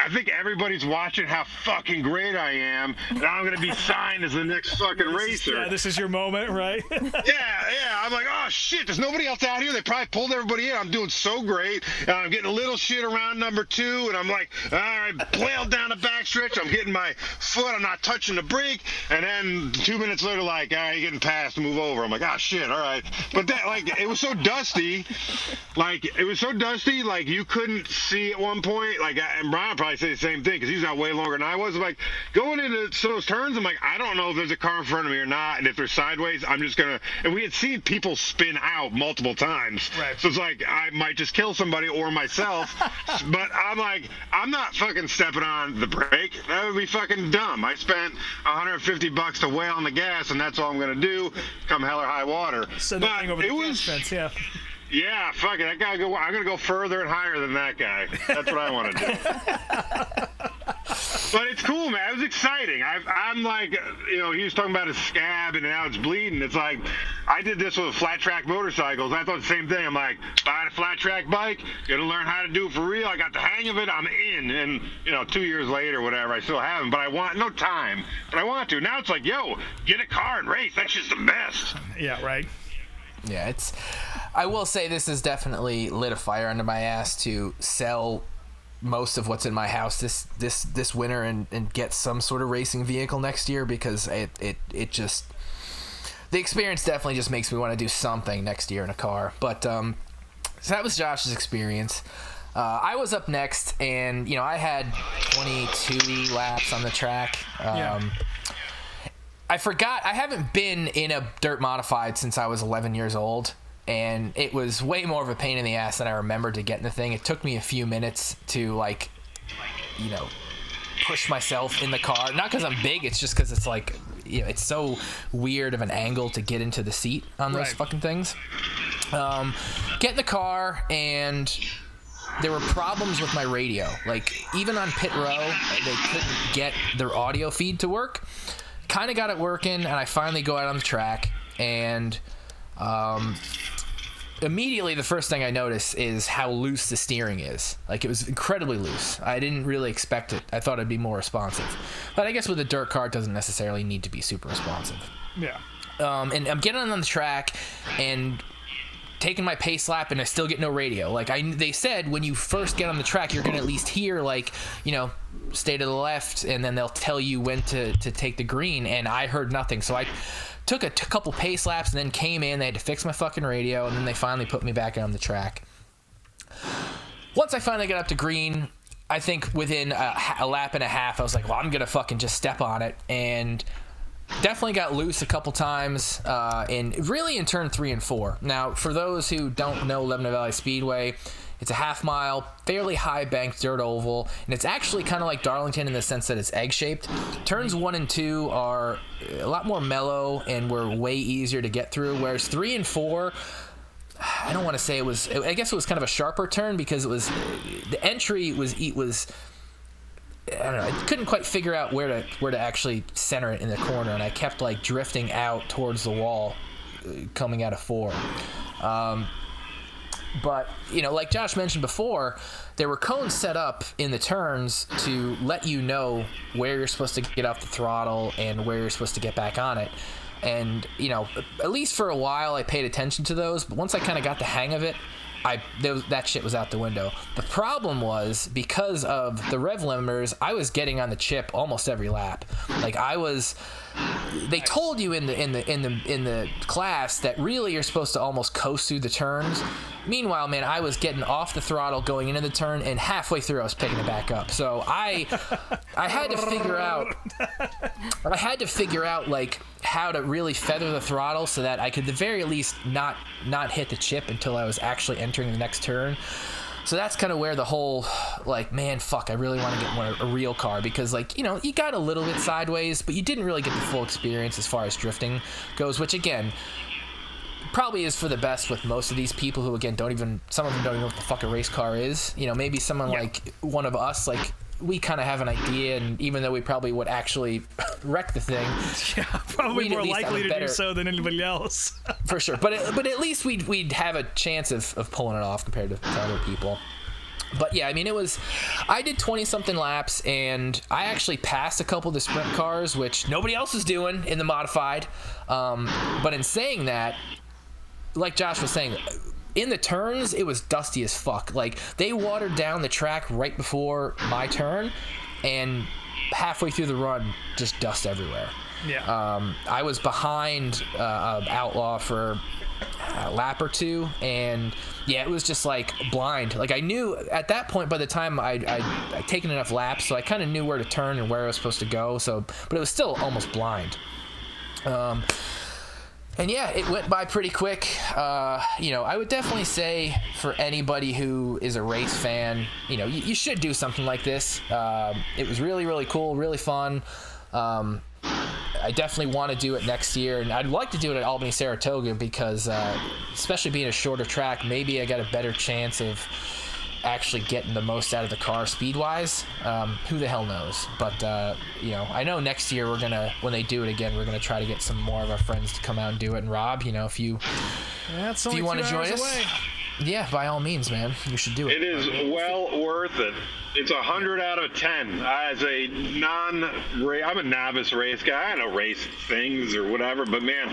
I think everybody's watching how fucking great I am, and I'm going to be signed as the next fucking racer. Yeah, this is your moment, right? yeah. I'm like, oh, shit, there's nobody else out here. They probably pulled everybody in. I'm doing so great. I'm getting a little shit around number 2, and I'm like, all right, play down the backstretch. I'm getting my foot. I'm not touching the brake. And then 2 minutes later, like, all right, you're getting past. Move over. I'm like, oh, shit, all right. But that, like, it was so dusty. Like, you couldn't see at one point. Like, and Brian probably say the same thing because he's out way longer than I was. I'm like, going into those turns, I'm like, I don't know if there's a car in front of me or not, and if they're sideways, I'm just gonna. And we had seen people spin out multiple times, right? So it's like I might just kill somebody or myself. But I'm like, I'm not fucking stepping on the brake. That would be fucking dumb. I spent $150 to weigh on the gas, and that's all I'm gonna do, come hell or high water. So but thing over it the was. Fence, yeah. Yeah, fuck it. I'm going to go further and higher than that guy. That's what I want to do. But it's cool, man. It was exciting. I'm like, he was talking about his scab and now it's bleeding. It's like, I did this with flat track motorcycles. I thought the same thing. I'm like, buy a flat track bike. Going to learn how to do it for real. I got the hang of it. I'm in. And, 2 years later, whatever, I still haven't. But I want no time. But I want to. Now it's like, yo, get a car and race. That's just the best. Yeah, right. Yeah, I will say this has definitely lit a fire under my ass to sell most of what's in my house this winter and get some sort of racing vehicle next year, because it just, the experience definitely just makes me want to do something next year in a car. But so that was Josh's experience. I was up next, and I had 22 laps on the track. I forgot, I haven't been in a dirt modified since I was 11 years old, and it was way more of a pain in the ass than I remembered to get in the thing. It took me a few minutes to, like, push myself in the car. Not because I'm big, it's just because it's like you know, it's so weird of an angle to get into the seat on those fucking things. Get in the car, and there were problems with my radio. Like, even on pit row, they couldn't get their audio feed to work. Kind of got it working, and I finally go out on the track, and immediately the first thing I notice is how loose the steering is. Like, it was incredibly loose. I didn't really expect it. I thought it'd be more responsive, but I guess with a dirt car, it doesn't necessarily need to be super responsive. Yeah. And I'm getting on the track and taking my pace lap, and I still get no radio. Like, they said when you first get on the track, you're gonna at least hear, like, you know, stay to the left, and then they'll tell you when to take the green. And I heard nothing, so I took a couple pace laps and then came in. They had to fix my fucking radio, and then they finally put me back on the track. Once I finally got up to green, I think within a lap and a half, I was like, well, I'm gonna fucking just step on it. And definitely got loose a couple times, and really in turn 3 and 4. Now, for those who don't know Lebanon Valley Speedway, it's a half-mile, fairly high-banked dirt oval, and it's actually kind of like Darlington in the sense that it's egg-shaped. Turns 1 and 2 are a lot more mellow and were way easier to get through, whereas 3 and 4, I don't want to say it was... I guess it was kind of a sharper turn because it was... The entry was I don't know. I couldn't quite figure out where to actually center it in the corner, and I kept, like, drifting out towards the wall coming out of 4. But, you know, like Josh mentioned before, there were cones set up in the turns to let you know where you're supposed to get off the throttle and where you're supposed to get back on it. And, you know, at least for a while I paid attention to those, but once I kind of got the hang of it, that shit was out the window. The problem was, because of the rev limiters, I was getting on the chip almost every lap. Like, I was... They told you in the class that really you're supposed to almost coast through the turns. Meanwhile, man, I was getting off the throttle going into the turn, and halfway through I was picking it back up. So I had to figure out like how to really feather the throttle so that I could at the very least not hit the chip until I was actually entering the next turn. So that's kind of where the whole, like, man, fuck, I really want to get a real car, because, like, you know, you got a little bit sideways, but you didn't really get the full experience as far as drifting goes, which, again, probably is for the best with most of these people who, again, some of them don't even know what the fuck a race car is. You know, maybe someone like one of us, like, we kind of have an idea, and even though we probably would actually wreck the thing, probably more likely to do so than anybody else, for sure. But at least we'd have a chance of pulling it off compared to other people. But yeah, I mean, I did 20-something laps, and I actually passed a couple of the sprint cars, which nobody else is doing in the modified. But in saying that, like Josh was saying, in the turns, it was dusty as fuck. Like, they watered down the track right before my turn, and halfway through the run, just dust everywhere. Yeah. I was behind Outlaw for a lap or two, and yeah, it was just like blind. Like, I knew at that point, by the time I'd taken enough laps, so I kind of knew where to turn and where I was supposed to go. So, but it was still almost blind. And yeah, it went by pretty quick. You know, I would definitely say for anybody who is a race fan, you know, you should do something like this. It was really, really cool, really fun. I definitely want to do it next year, and I'd like to do it at Albany Saratoga because, especially being a shorter track, maybe I got a better chance of actually getting the most out of the car speed-wise. Who the hell knows? But, you know, I know next year we're going to, when they do it again, we're going to try to get some more of our friends to come out and do it. And Rob, you know, if you want to join us, yeah, by all means, man, you should do it. It is well worth it. It's 100 out of 10. As a I'm a novice race guy. I don't race things or whatever, but man,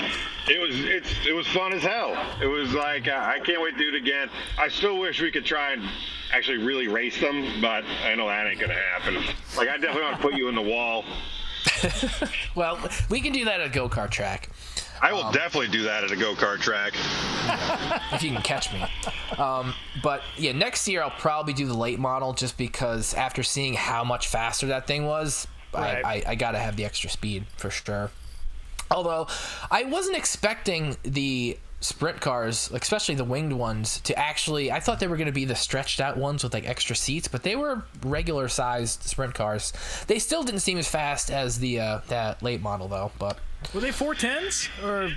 it was fun as hell. It was like I can't wait to do it again. I still wish we could try and actually really race them, but I know that ain't gonna happen. Like, I definitely want to put you in the wall. Well, we can do that at a go-kart track. I will definitely do that at a go-kart track. Yeah, if you can catch me. But yeah, next year I'll probably do the late model, just because after seeing how much faster that thing was, I gotta have the extra speed for sure. Although I wasn't expecting the sprint cars, like especially the winged ones, to actually, I thought they were going to be the stretched out ones with like extra seats, but they were regular sized sprint cars. They still didn't seem as fast as the that late model though. But were they 410s or?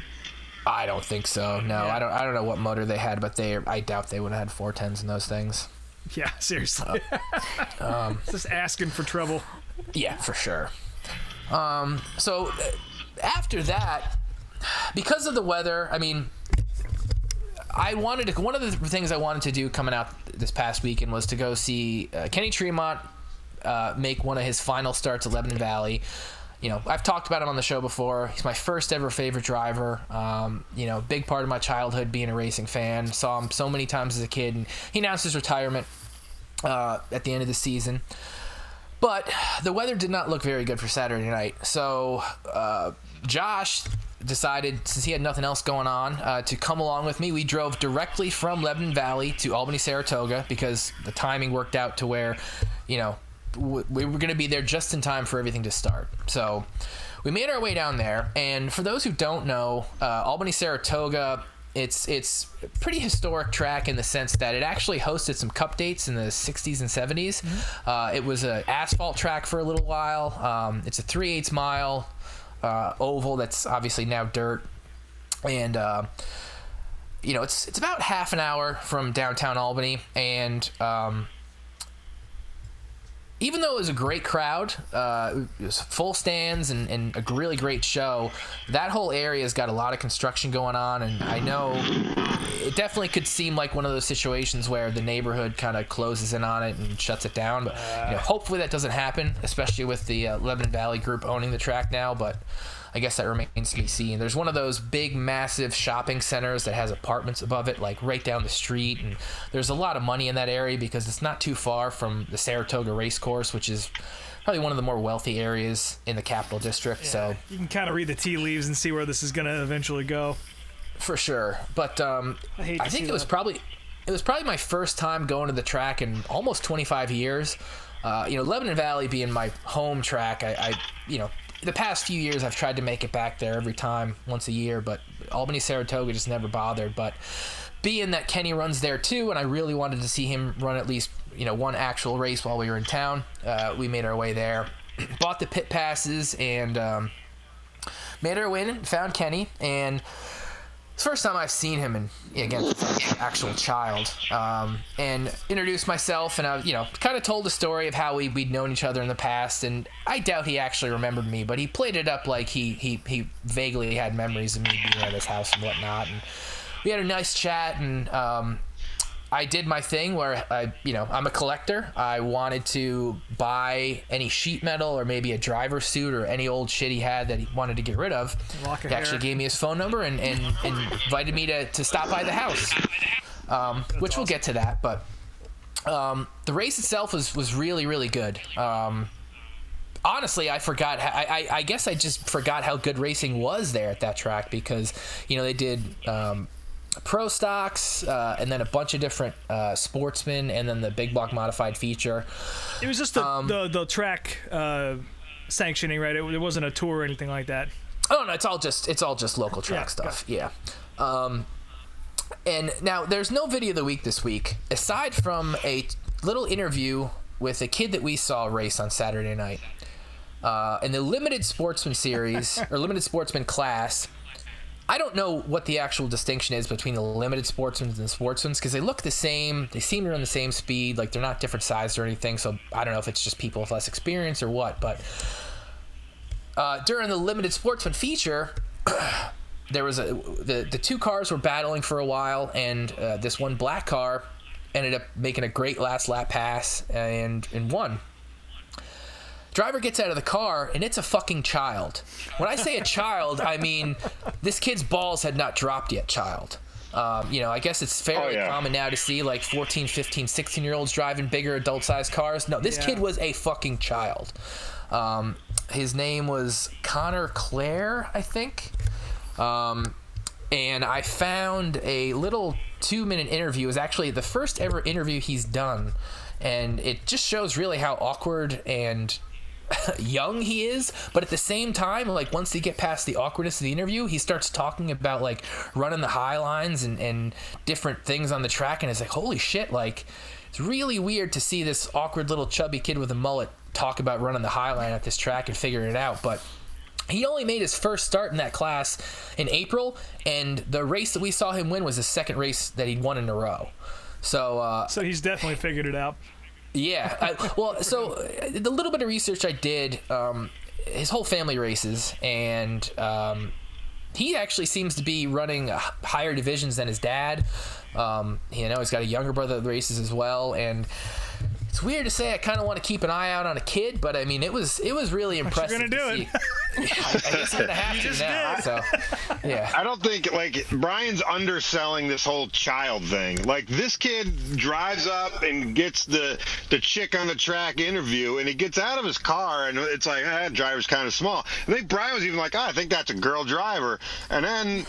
I don't think so. No, yeah. I don't know what motor they had, but I doubt they would have had 410s in those things. Yeah, seriously. Just asking for trouble. Yeah, for sure. So after that, because of the weather, I mean, one of the things I wanted to do coming out this past weekend was to go see Kenny Tremont make one of his final starts at Lebanon Valley. You know, I've talked about him on the show before. He's my first ever favorite driver. You know, big part of my childhood being a racing fan. Saw him so many times as a kid, and he announced his retirement at the end of the season. But the weather did not look very good for Saturday night. So Josh decided, since he had nothing else going on, to come along with me. We drove directly from Lebanon Valley to Albany Saratoga because the timing worked out to where, you know, we were going to be there just in time for everything to start. So we made our way down there. And for those who don't know, Albany Saratoga, it's a pretty historic track in the sense that it actually hosted some cup dates in the 60s and 70s. Mm-hmm. It was an asphalt track for a little while. It's a 3/8 mile oval that's obviously now dirt. And you know, it's about half an hour from downtown Albany. And even though it was a great crowd, it was full stands and a really great show, that whole area's got a lot of construction going on, and I know it definitely could seem like one of those situations where the neighborhood kind of closes in on it and shuts it down, but you know, hopefully that doesn't happen, especially with the Lebanon Valley group owning the track now, but I guess that remains to be seen. There's one of those big, massive shopping centers that has apartments above it, like right down the street. And there's a lot of money in that area because it's not too far from the Saratoga race course, which is probably one of the more wealthy areas in the Capital District. Yeah, so you can kind of read the tea leaves and see where this is going to eventually go. For sure. But I think it was probably my first time going to the track in almost 25 years. You know, Lebanon Valley being my home track, I the past few years I've tried to make it back there every time, once a year, but Albany Saratoga just never bothered. But being that Kenny runs there too, and I really wanted to see him run at least, you know, one actual race while we were in town, we made our way there, bought the pit passes, and made our way in and found Kenny. And it's the first time I've seen him, and again, an actual child, and introduced myself, and I, you know, kind of told the story of how we'd known each other in the past, and I doubt he actually remembered me, but he played it up like he vaguely had memories of me being at his house and whatnot, and we had a nice chat, and I did my thing where I'm a collector. I wanted to buy any sheet metal or maybe a driver's suit or any old shit he had that he wanted to get rid of. He actually gave me his phone number and invited me to stop by the house, which awesome. We'll get to that. But the race itself was really, really good. Honestly, I guess I just forgot how good racing was there at that track because, you know, they did pro stocks and then a bunch of different sportsmen and then the big block modified feature. It was just the track sanctioning, right? It wasn't a tour or anything like that. Oh no, it's all just local track stuff. Yeah. And now there's no video of the week this week aside from a little interview with a kid that we saw race on Saturday night in the limited sportsman series or limited sportsman class. I don't know what the actual distinction is between the limited sportsmen and the sportsmen because they look the same. They seem to run the same speed. Like, they're not different sized or anything. So I don't know if it's just people with less experience or what. But during the limited sportsman feature, there was the two cars were battling for a while, and this one black car ended up making a great last lap pass and won. Driver gets out of the car, and it's a fucking child. When I say a child, I mean this kid's balls had not dropped yet, child. You know, I guess it's fairly common now to see, like, 14, 15, 16-year-olds driving bigger adult-sized cars. No, this kid was a fucking child. His name was Connor Crane, I think. And I found a little two-minute interview. It was actually the first ever interview he's done, and it just shows really how awkward and young he is, but at the same time, like, once you get past the awkwardness of the interview, he starts talking about, like, running the high lines and different things on the track, and it's like, holy shit, like, it's really weird to see this awkward little chubby kid with a mullet talk about running the high line at this track and figuring it out. But he only made his first start in that class in April, and the race that we saw him win was his second race that he'd won in a row. So he's definitely figured it out. Yeah. The little bit of research I did, his whole family races, and he actually seems to be running higher divisions than his dad. He's got a younger brother that races as well, and it's weird to say I kind of want to keep an eye out on a kid, but I mean, it was really impressive. You're gonna do it. I guess I'm gonna have to now. Did. So, yeah. I don't think, like, Brian's underselling this whole child thing. Like, this kid drives up and gets the chick on the track interview, and he gets out of his car, and it's like, that driver's kind of small. I think Brian was even like, I think that's a girl driver, and then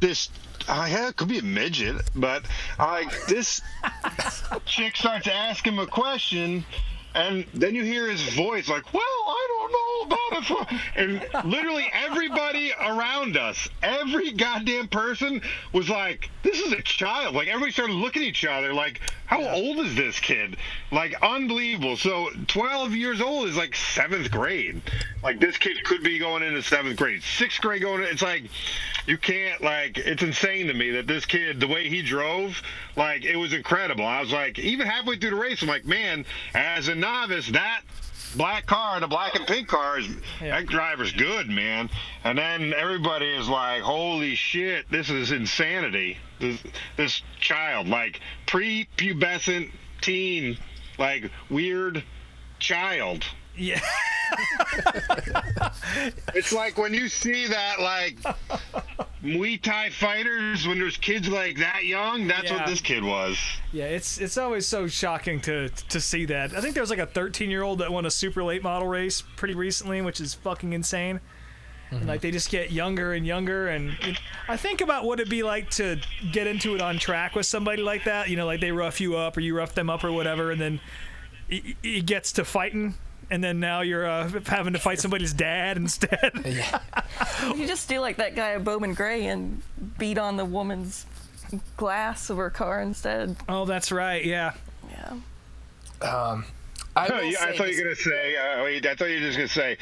this. It could be a midget, but this chick starts asking him a question, and then you hear his voice like, well, I don't know about it. And literally everybody around us, every goddamn person was like, this is a child. Like, everybody started looking at each other like, how old is this kid? Like, unbelievable. So 12 years old is like 7th grade. Like, this kid could be going into 7th grade. 6th grade going into, it's like, you can't, like, it's insane to me that this kid, the way he drove, like, it was incredible. I was like, even halfway through the race, I'm like, man, as a novice, that black car, the black and pink car, that driver's good, man. And then everybody is like, holy shit, this is insanity. This child, like, prepubescent teen, like, weird child. Yeah. It's like when you see that, like, Muay Thai fighters, when there's kids like that young, that's what this kid was. Yeah, it's always so shocking to see that. I think there was like a 13-year-old that won a super late model race pretty recently, which is fucking insane. Mm-hmm. And, like, they just get younger and younger, and I think about what it'd be like to get into it on track with somebody like that, you know, like they rough you up or you rough them up or whatever, and then it gets to fighting. And then now you're having to fight somebody's dad instead. You just do like that guy, Bowman Gray, and beat on the woman's glass of her car instead. Oh, that's right. Yeah. Yeah. I thought you were gonna say. I thought you were just gonna say,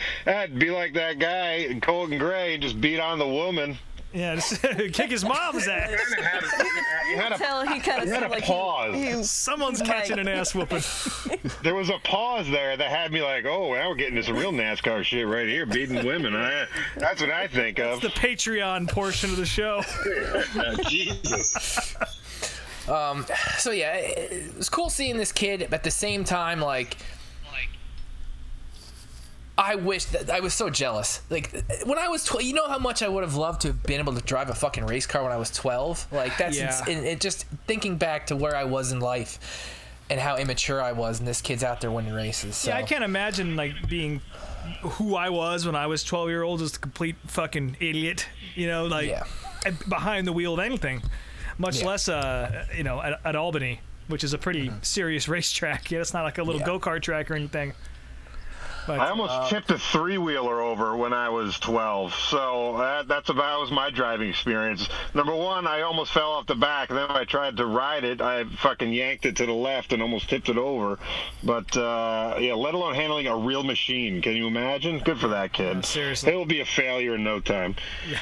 be like that guy, Colton Gray, just beat on the woman. Yeah, just kick his mom's ass. You had a pause. Someone's catching an ass whooping. There was a pause there that had me like, oh, now we're getting this real NASCAR shit right here, beating women. That's what I think of. It's the Patreon portion of the show. Jesus. It was cool seeing this kid. At the same time, like, I wish that I was so jealous. Like, when I was 12, you know how much I would have loved to have been able to drive a fucking race car when I was 12? Like, that's just thinking back to where I was in life and how immature I was, and this kid's out there winning races. So. Yeah, I can't imagine, like, being who I was when I was 12-year-old, just a complete fucking idiot, you know, like, behind the wheel of anything, much less, at Albany, which is a pretty serious racetrack. Yeah, it's not like a little go-kart track or anything. Like, I almost tipped a three-wheeler over when I was 12, so that was my driving experience. Number one, I almost fell off the back, and then when I tried to ride it, I fucking yanked it to the left and almost tipped it over. But, let alone handling a real machine. Can you imagine? Good for that kid. No, seriously. It will be a failure in no time. You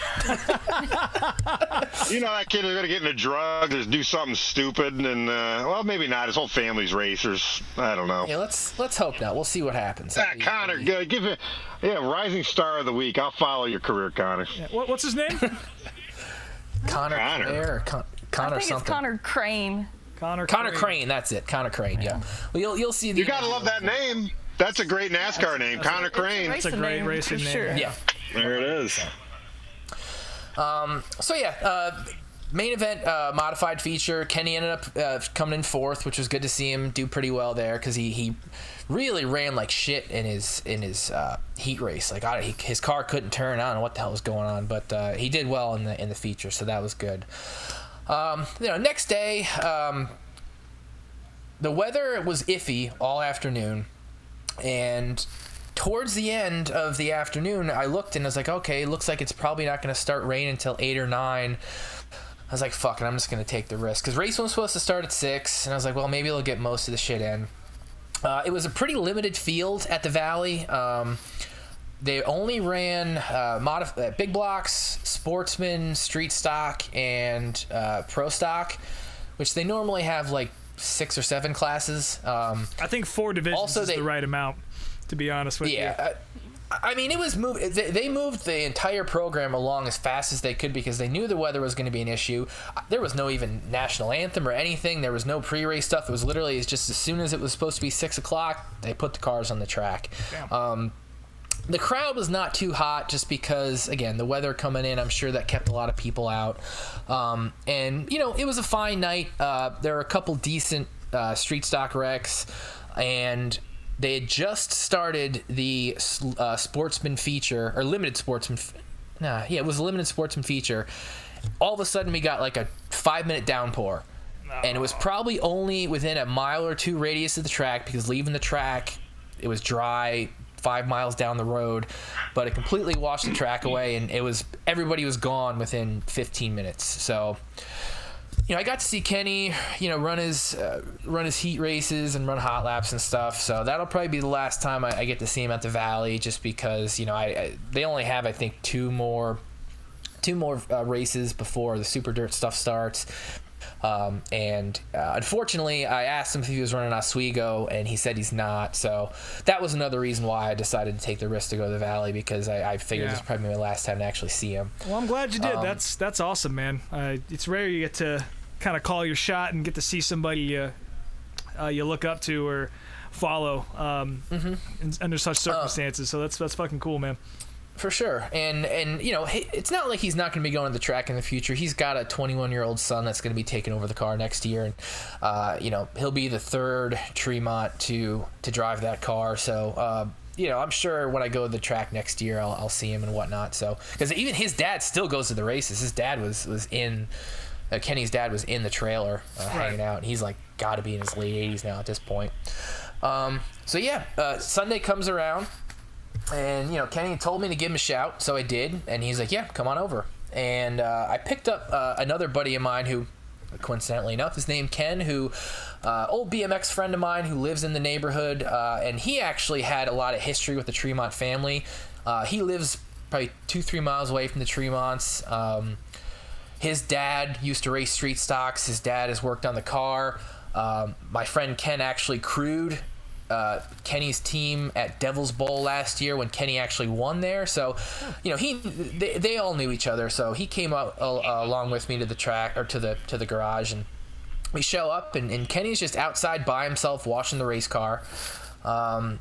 know that kid is going to get into drugs or do something stupid, and, maybe not. His whole family's racers. I don't know. Yeah, let's hope not. We'll see what happens. Connor, give it. Yeah, rising star of the week. I'll follow your career, Connor. Yeah. What's his name? Connor. Clare, Connor. I think something. It's Connor Crane. Connor Crane. That's it. Connor Crane. Yeah. Well, you'll see. You gotta love that name. That's a great NASCAR name, Connor Crane. That's a great racing name. Sure. Yeah. There it is. Main event modified feature. Kenny ended up coming in fourth, which was good to see him do pretty well there, because he really ran like shit in his heat race. Like, his car couldn't turn. I don't know what the hell was going on, but he did well in the feature, so that was good. Next day, the weather was iffy all afternoon, and towards the end of the afternoon, I looked and I was like, okay, it looks like it's probably not going to start rain until 8 or 9. I was like, fuck it, I'm just going to take the risk. Because race was supposed to start at 6, and I was like, well, maybe they'll get most of the shit in. It was a pretty limited field at the Valley. They only ran big blocks, sportsman, street stock, and pro stock, which they normally have like 6 or 7 classes. I think 4 divisions also is the right amount, to be honest with you. Yeah. I mean, it was moved. They moved the entire program along as fast as they could because they knew the weather was going to be an issue. There was no even national anthem or anything. There was no pre-race stuff. It was literally just as soon as it was supposed to be 6 o'clock, they put the cars on the track. Damn. The crowd was not too hot just because, again, the weather coming in, I'm sure that kept a lot of people out. And, you know, it was a fine night. There were a couple decent street stock wrecks, and they had just started the sportsman feature, or limited sportsman. It was a limited sportsman feature. All of a sudden, we got like a 5-minute downpour. Oh. And it was probably only within a mile or two radius of the track, because leaving the track, it was dry 5 miles down the road, but it completely washed the track away, and it was, everybody was gone within 15 minutes. So, you know, I got to see Kenny, you know, run his heat races and run hot laps and stuff. So that'll probably be the last time I get to see him at the Valley, just because, you know, they only have, I think, two more races before the super dirt stuff starts. Unfortunately, I asked him if he was running Oswego, and he said he's not. So that was another reason why I decided to take the risk to go to the Valley, because I figured this was probably my last time to actually see him. Well, I'm glad you did. That's awesome, man. It's rare you get to kind of call your shot and get to see somebody you look up to or follow under such circumstances. So that's fucking cool, man. For sure. And you know, it's not like he's not going to be going to the track in the future. He's got a 21-year-old son that's going to be taking over the car next year, and you know, he'll be the third Tremont to drive that car. So you know, I'm sure when I go to the track next year, I'll see him and whatnot. So, because even his dad still goes to the races. His dad was in Kenny's dad was in the trailer hanging out, and he's like got to be in his late 80s now at this point. So yeah, Sunday comes around. And, you know, Kenny told me to give him a shout, so I did. And he's like, yeah, come on over. And I picked up another buddy of mine who, coincidentally enough, is named Ken, who, old BMX friend of mine who lives in the neighborhood. And he actually had a lot of history with the Tremont family. He lives probably 2-3 miles away from the Tremonts. His dad used to race street stocks. His dad has worked on the car. My friend Ken actually crewed Kenny's team at Devil's Bowl last year when Kenny actually won there. So, you know, they all knew each other. So he came out along with me to the track, or to the garage, and we show up, and Kenny's just outside by himself washing the race car.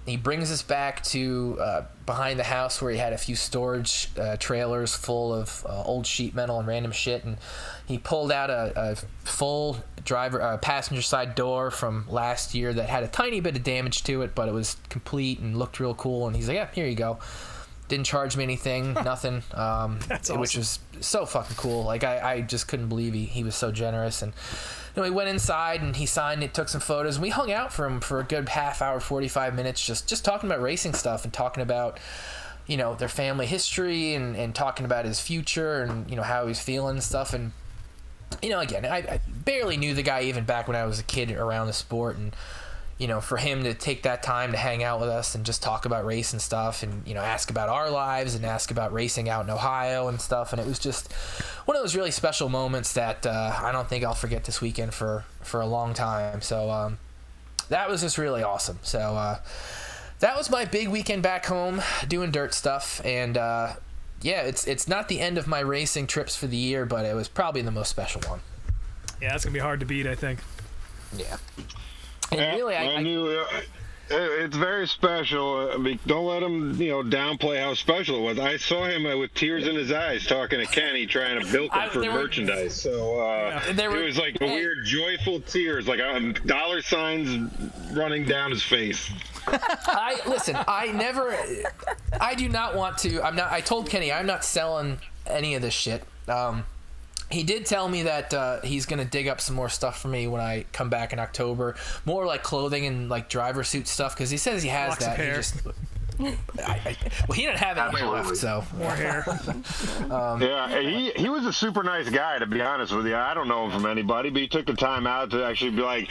He brings us back to behind the house where he had a few storage trailers full of old sheet metal and random shit, and he pulled out a full passenger side door from last year that had a tiny bit of damage to it, but it was complete and looked real cool, and he's like, yeah, here you go. Didn't charge me anything, nothing. That's awesome. Which was so fucking cool. Like, I just couldn't believe he was so generous. And, you know, we went inside and he signed it, took some photos, and we hung out for a good half hour, 45 minutes, just talking about racing stuff and talking about, you know, their family history and talking about his future and, you know, how he's feeling and stuff. And, you know, again, I barely knew the guy even back when I was a kid around the sport, and, you know, for him to take that time to hang out with us and just talk about race and stuff, and, you know, ask about our lives and ask about racing out in Ohio and stuff. And it was just one of those really special moments that I don't think I'll forget this weekend for a long time. So that was just really awesome. So that was my big weekend back home doing dirt stuff. And yeah, it's not the end of my racing trips for the year, but it was probably the most special one. Yeah, that's going to be hard to beat, I think. Yeah. And really, I knew it's very special. I mean, don't let him, you know, downplay how special it was. I saw him with tears in his eyes talking to Kenny, trying to bilk him for merchandise. So it was like weird, joyful tears, like dollar signs running down his face. I do not want to. I told Kenny I'm not selling any of this shit. He did tell me that he's going to dig up some more stuff for me when I come back in October. More like clothing and like driver suit stuff, because he says he has that. He just, Well, he didn't have any hair left, so more hair. Yeah, he was a super nice guy, to be honest with you. I don't know him from anybody, but he took the time out to actually be like,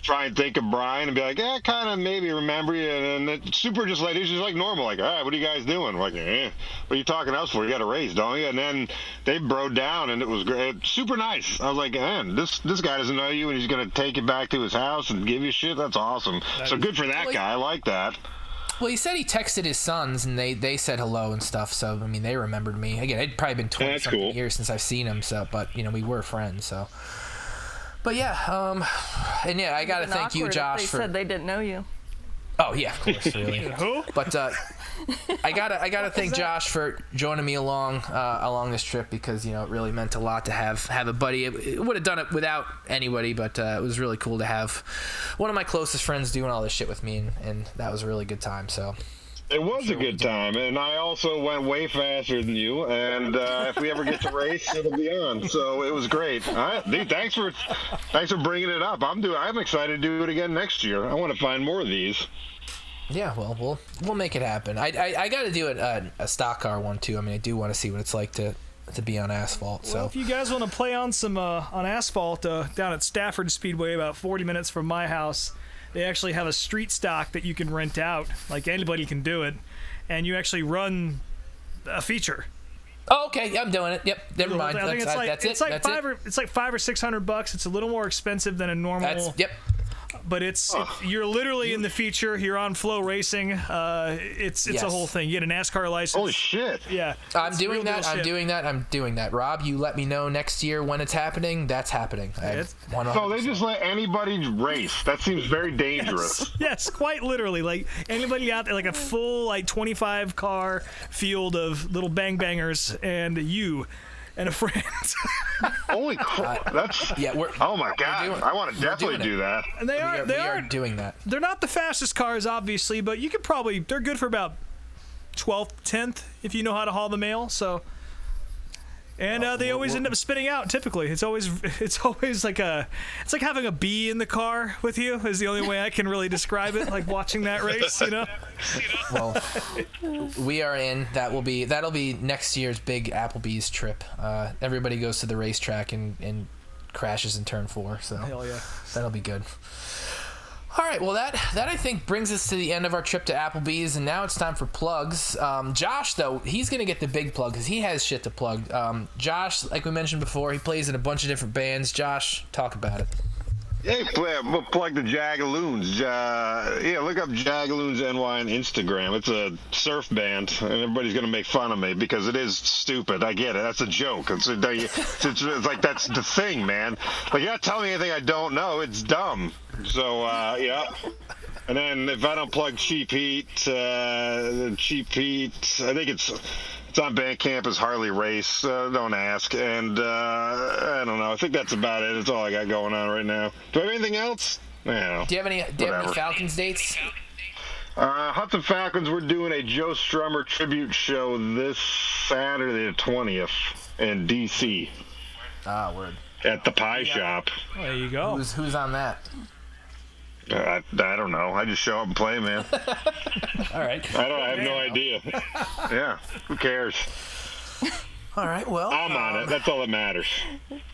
try and think of Brian and be like, yeah, kind of maybe remember you. And then super just like, he's just like normal, like, all right, what are you guys doing? We're like, eh, what are you talking to us for? You got a raise, don't you? And then they broke down, and it was great. Super nice. I was like, man, this guy doesn't know you, and he's going to take you back to his house and give you shit. That's awesome. So good for that guy. I like that. Well, he said he texted his sons, and they said hello and stuff. So, I mean, they remembered me. Again, it'd probably been 20-something years since I've seen him. So, but, you know, we were friends, so. But yeah, and yeah, I gotta thank you, Josh. They said they didn't know you. Oh yeah, of course, really. Who? But I gotta thank Josh for joining me along this trip, because you know it really meant a lot to have a buddy. It would have done it without anybody, but it was really cool to have one of my closest friends doing all this shit with me, and that was a really good time. So. It was a good time, and I also went way faster than you, and if we ever get to race, it'll be on, so it was great. All right, dude, thanks for bringing it up. I'm excited to do it again next year. I want to find more of these. Yeah, well, we'll make it happen. I got to do a stock car one, too. I mean, I do want to see what it's like to be on asphalt. Well, so if you guys want to play on some on asphalt down at Stafford Speedway, about 40 minutes from my house, they actually have a street stock that you can rent out. Like, anybody can do it. And you actually run a feature. Oh, okay. I'm doing it. Yep. Never mind. I think it's like $500 or $600. It's a little more expensive than a normal. Yep. But you're literally in the feature. You're on Flow Racing. It's a whole thing. You get a NASCAR license. Holy shit. Yeah. I'm doing that. Rob, you let me know next year when it's happening. That's happening. So they just let anybody race. That seems very dangerous. Yes, quite literally. Like anybody out there, like a full 25 car field of little bang bangers and you. And a friend. Holy crap! That's oh my god! I want to definitely do that. And they are doing that. They're not the fastest cars, obviously, but you could probably. They're good for about 12th, 10th if you know how to haul the mail. So, and they always end up spitting out. Typically, it's always like it's like having a bee in the car with you. Is the only way I can really describe it. Like watching that race, you know. Well, we are in. That'll be next year's big Applebee's trip. Everybody goes to the racetrack and crashes in turn 4. So hell yeah, that'll be good. All right, well, that I think brings us to the end of our trip to Applebee's, and now it's time for plugs. Josh, though, he's going to get the big plug because he has shit to plug. Josh, like we mentioned before, he plays in a bunch of different bands. Josh, talk about it. Hey, we'll plug the Jagaloons. Look up Jagaloons NY on Instagram. It's a surf band, and everybody's going to make fun of me because it is stupid. I get it. That's a joke. It's like that's the thing, man. Like, you're not telling me anything I don't know. It's dumb. So, yeah. And then if I don't plug Cheap Heat, I think it's on Bandcamp is Harley Race. Don't ask. And I don't know. I think that's about it. It's all I got going on right now. Do I have anything else? No. Do you have any Falcons dates? Hudson Falcons, we're doing a Joe Strummer tribute show this Saturday the 20th in D.C. Ah, word. At the pie shop. Oh, there you go. Who's on that? I don't know. I just show up and play, man. All right. I have no idea. Yeah. Who cares? All right. Well, I'm on it. That's all that matters.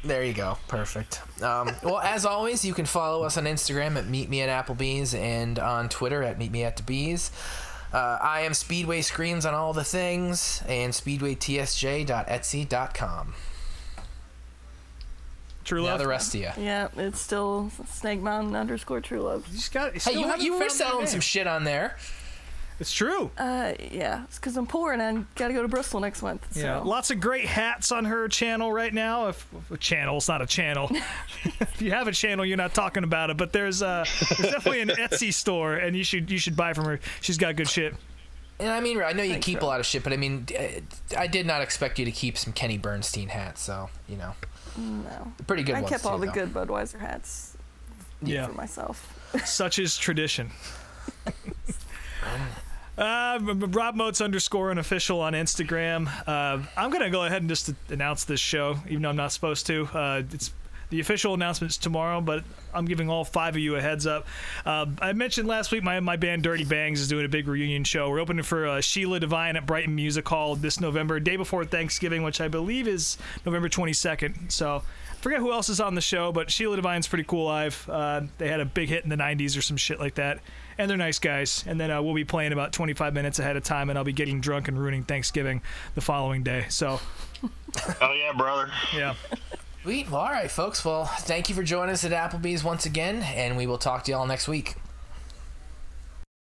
There you go. Perfect. Well, as always, you can follow us on Instagram at meetmeatapplebees and on Twitter at meetmeatdabees. I am Speedway Screens on all the things and speedwaytsj.etsy.com. True Love. Now the rest of you. Yeah, it's still @SnakeMountain_TrueLove. You just got. Hey, you were selling some shit on there. It's true. Yeah, it's because I'm poor and I gotta go to Bristol next month. So. Yeah, lots of great hats on her channel right now. If a channel, it's not a channel. If you have a channel, you're not talking about it. But there's definitely an Etsy store, and you should buy from her. She's got good shit. And I mean, I know you keep a lot of shit, but I mean, I did not expect you to keep some Kenny Bernstein hats. So you know. No. Pretty good ones. I kept all the good Budweiser hats for myself. Such is tradition. Rob Motes _unofficial on Instagram. I'm going to go ahead and just announce this show, even though I'm not supposed to. It's The official announcement's tomorrow, but I'm giving all five of you a heads up. I mentioned last week my band Dirty Bangs is doing a big reunion show. We're opening for Sheila Divine at Brighton Music Hall this November, day before Thanksgiving, which I believe is November 22nd. So I forget who else is on the show, but Sheila Divine's pretty cool live. They had a big hit in the 90s or some shit like that. And they're nice guys. And then we'll be playing about 25 minutes ahead of time, and I'll be getting drunk and ruining Thanksgiving the following day. So, oh yeah, brother. Yeah. Sweet. Well, all right, folks. Well, thank you for joining us at Applebee's once again, and we will talk to y'all next week.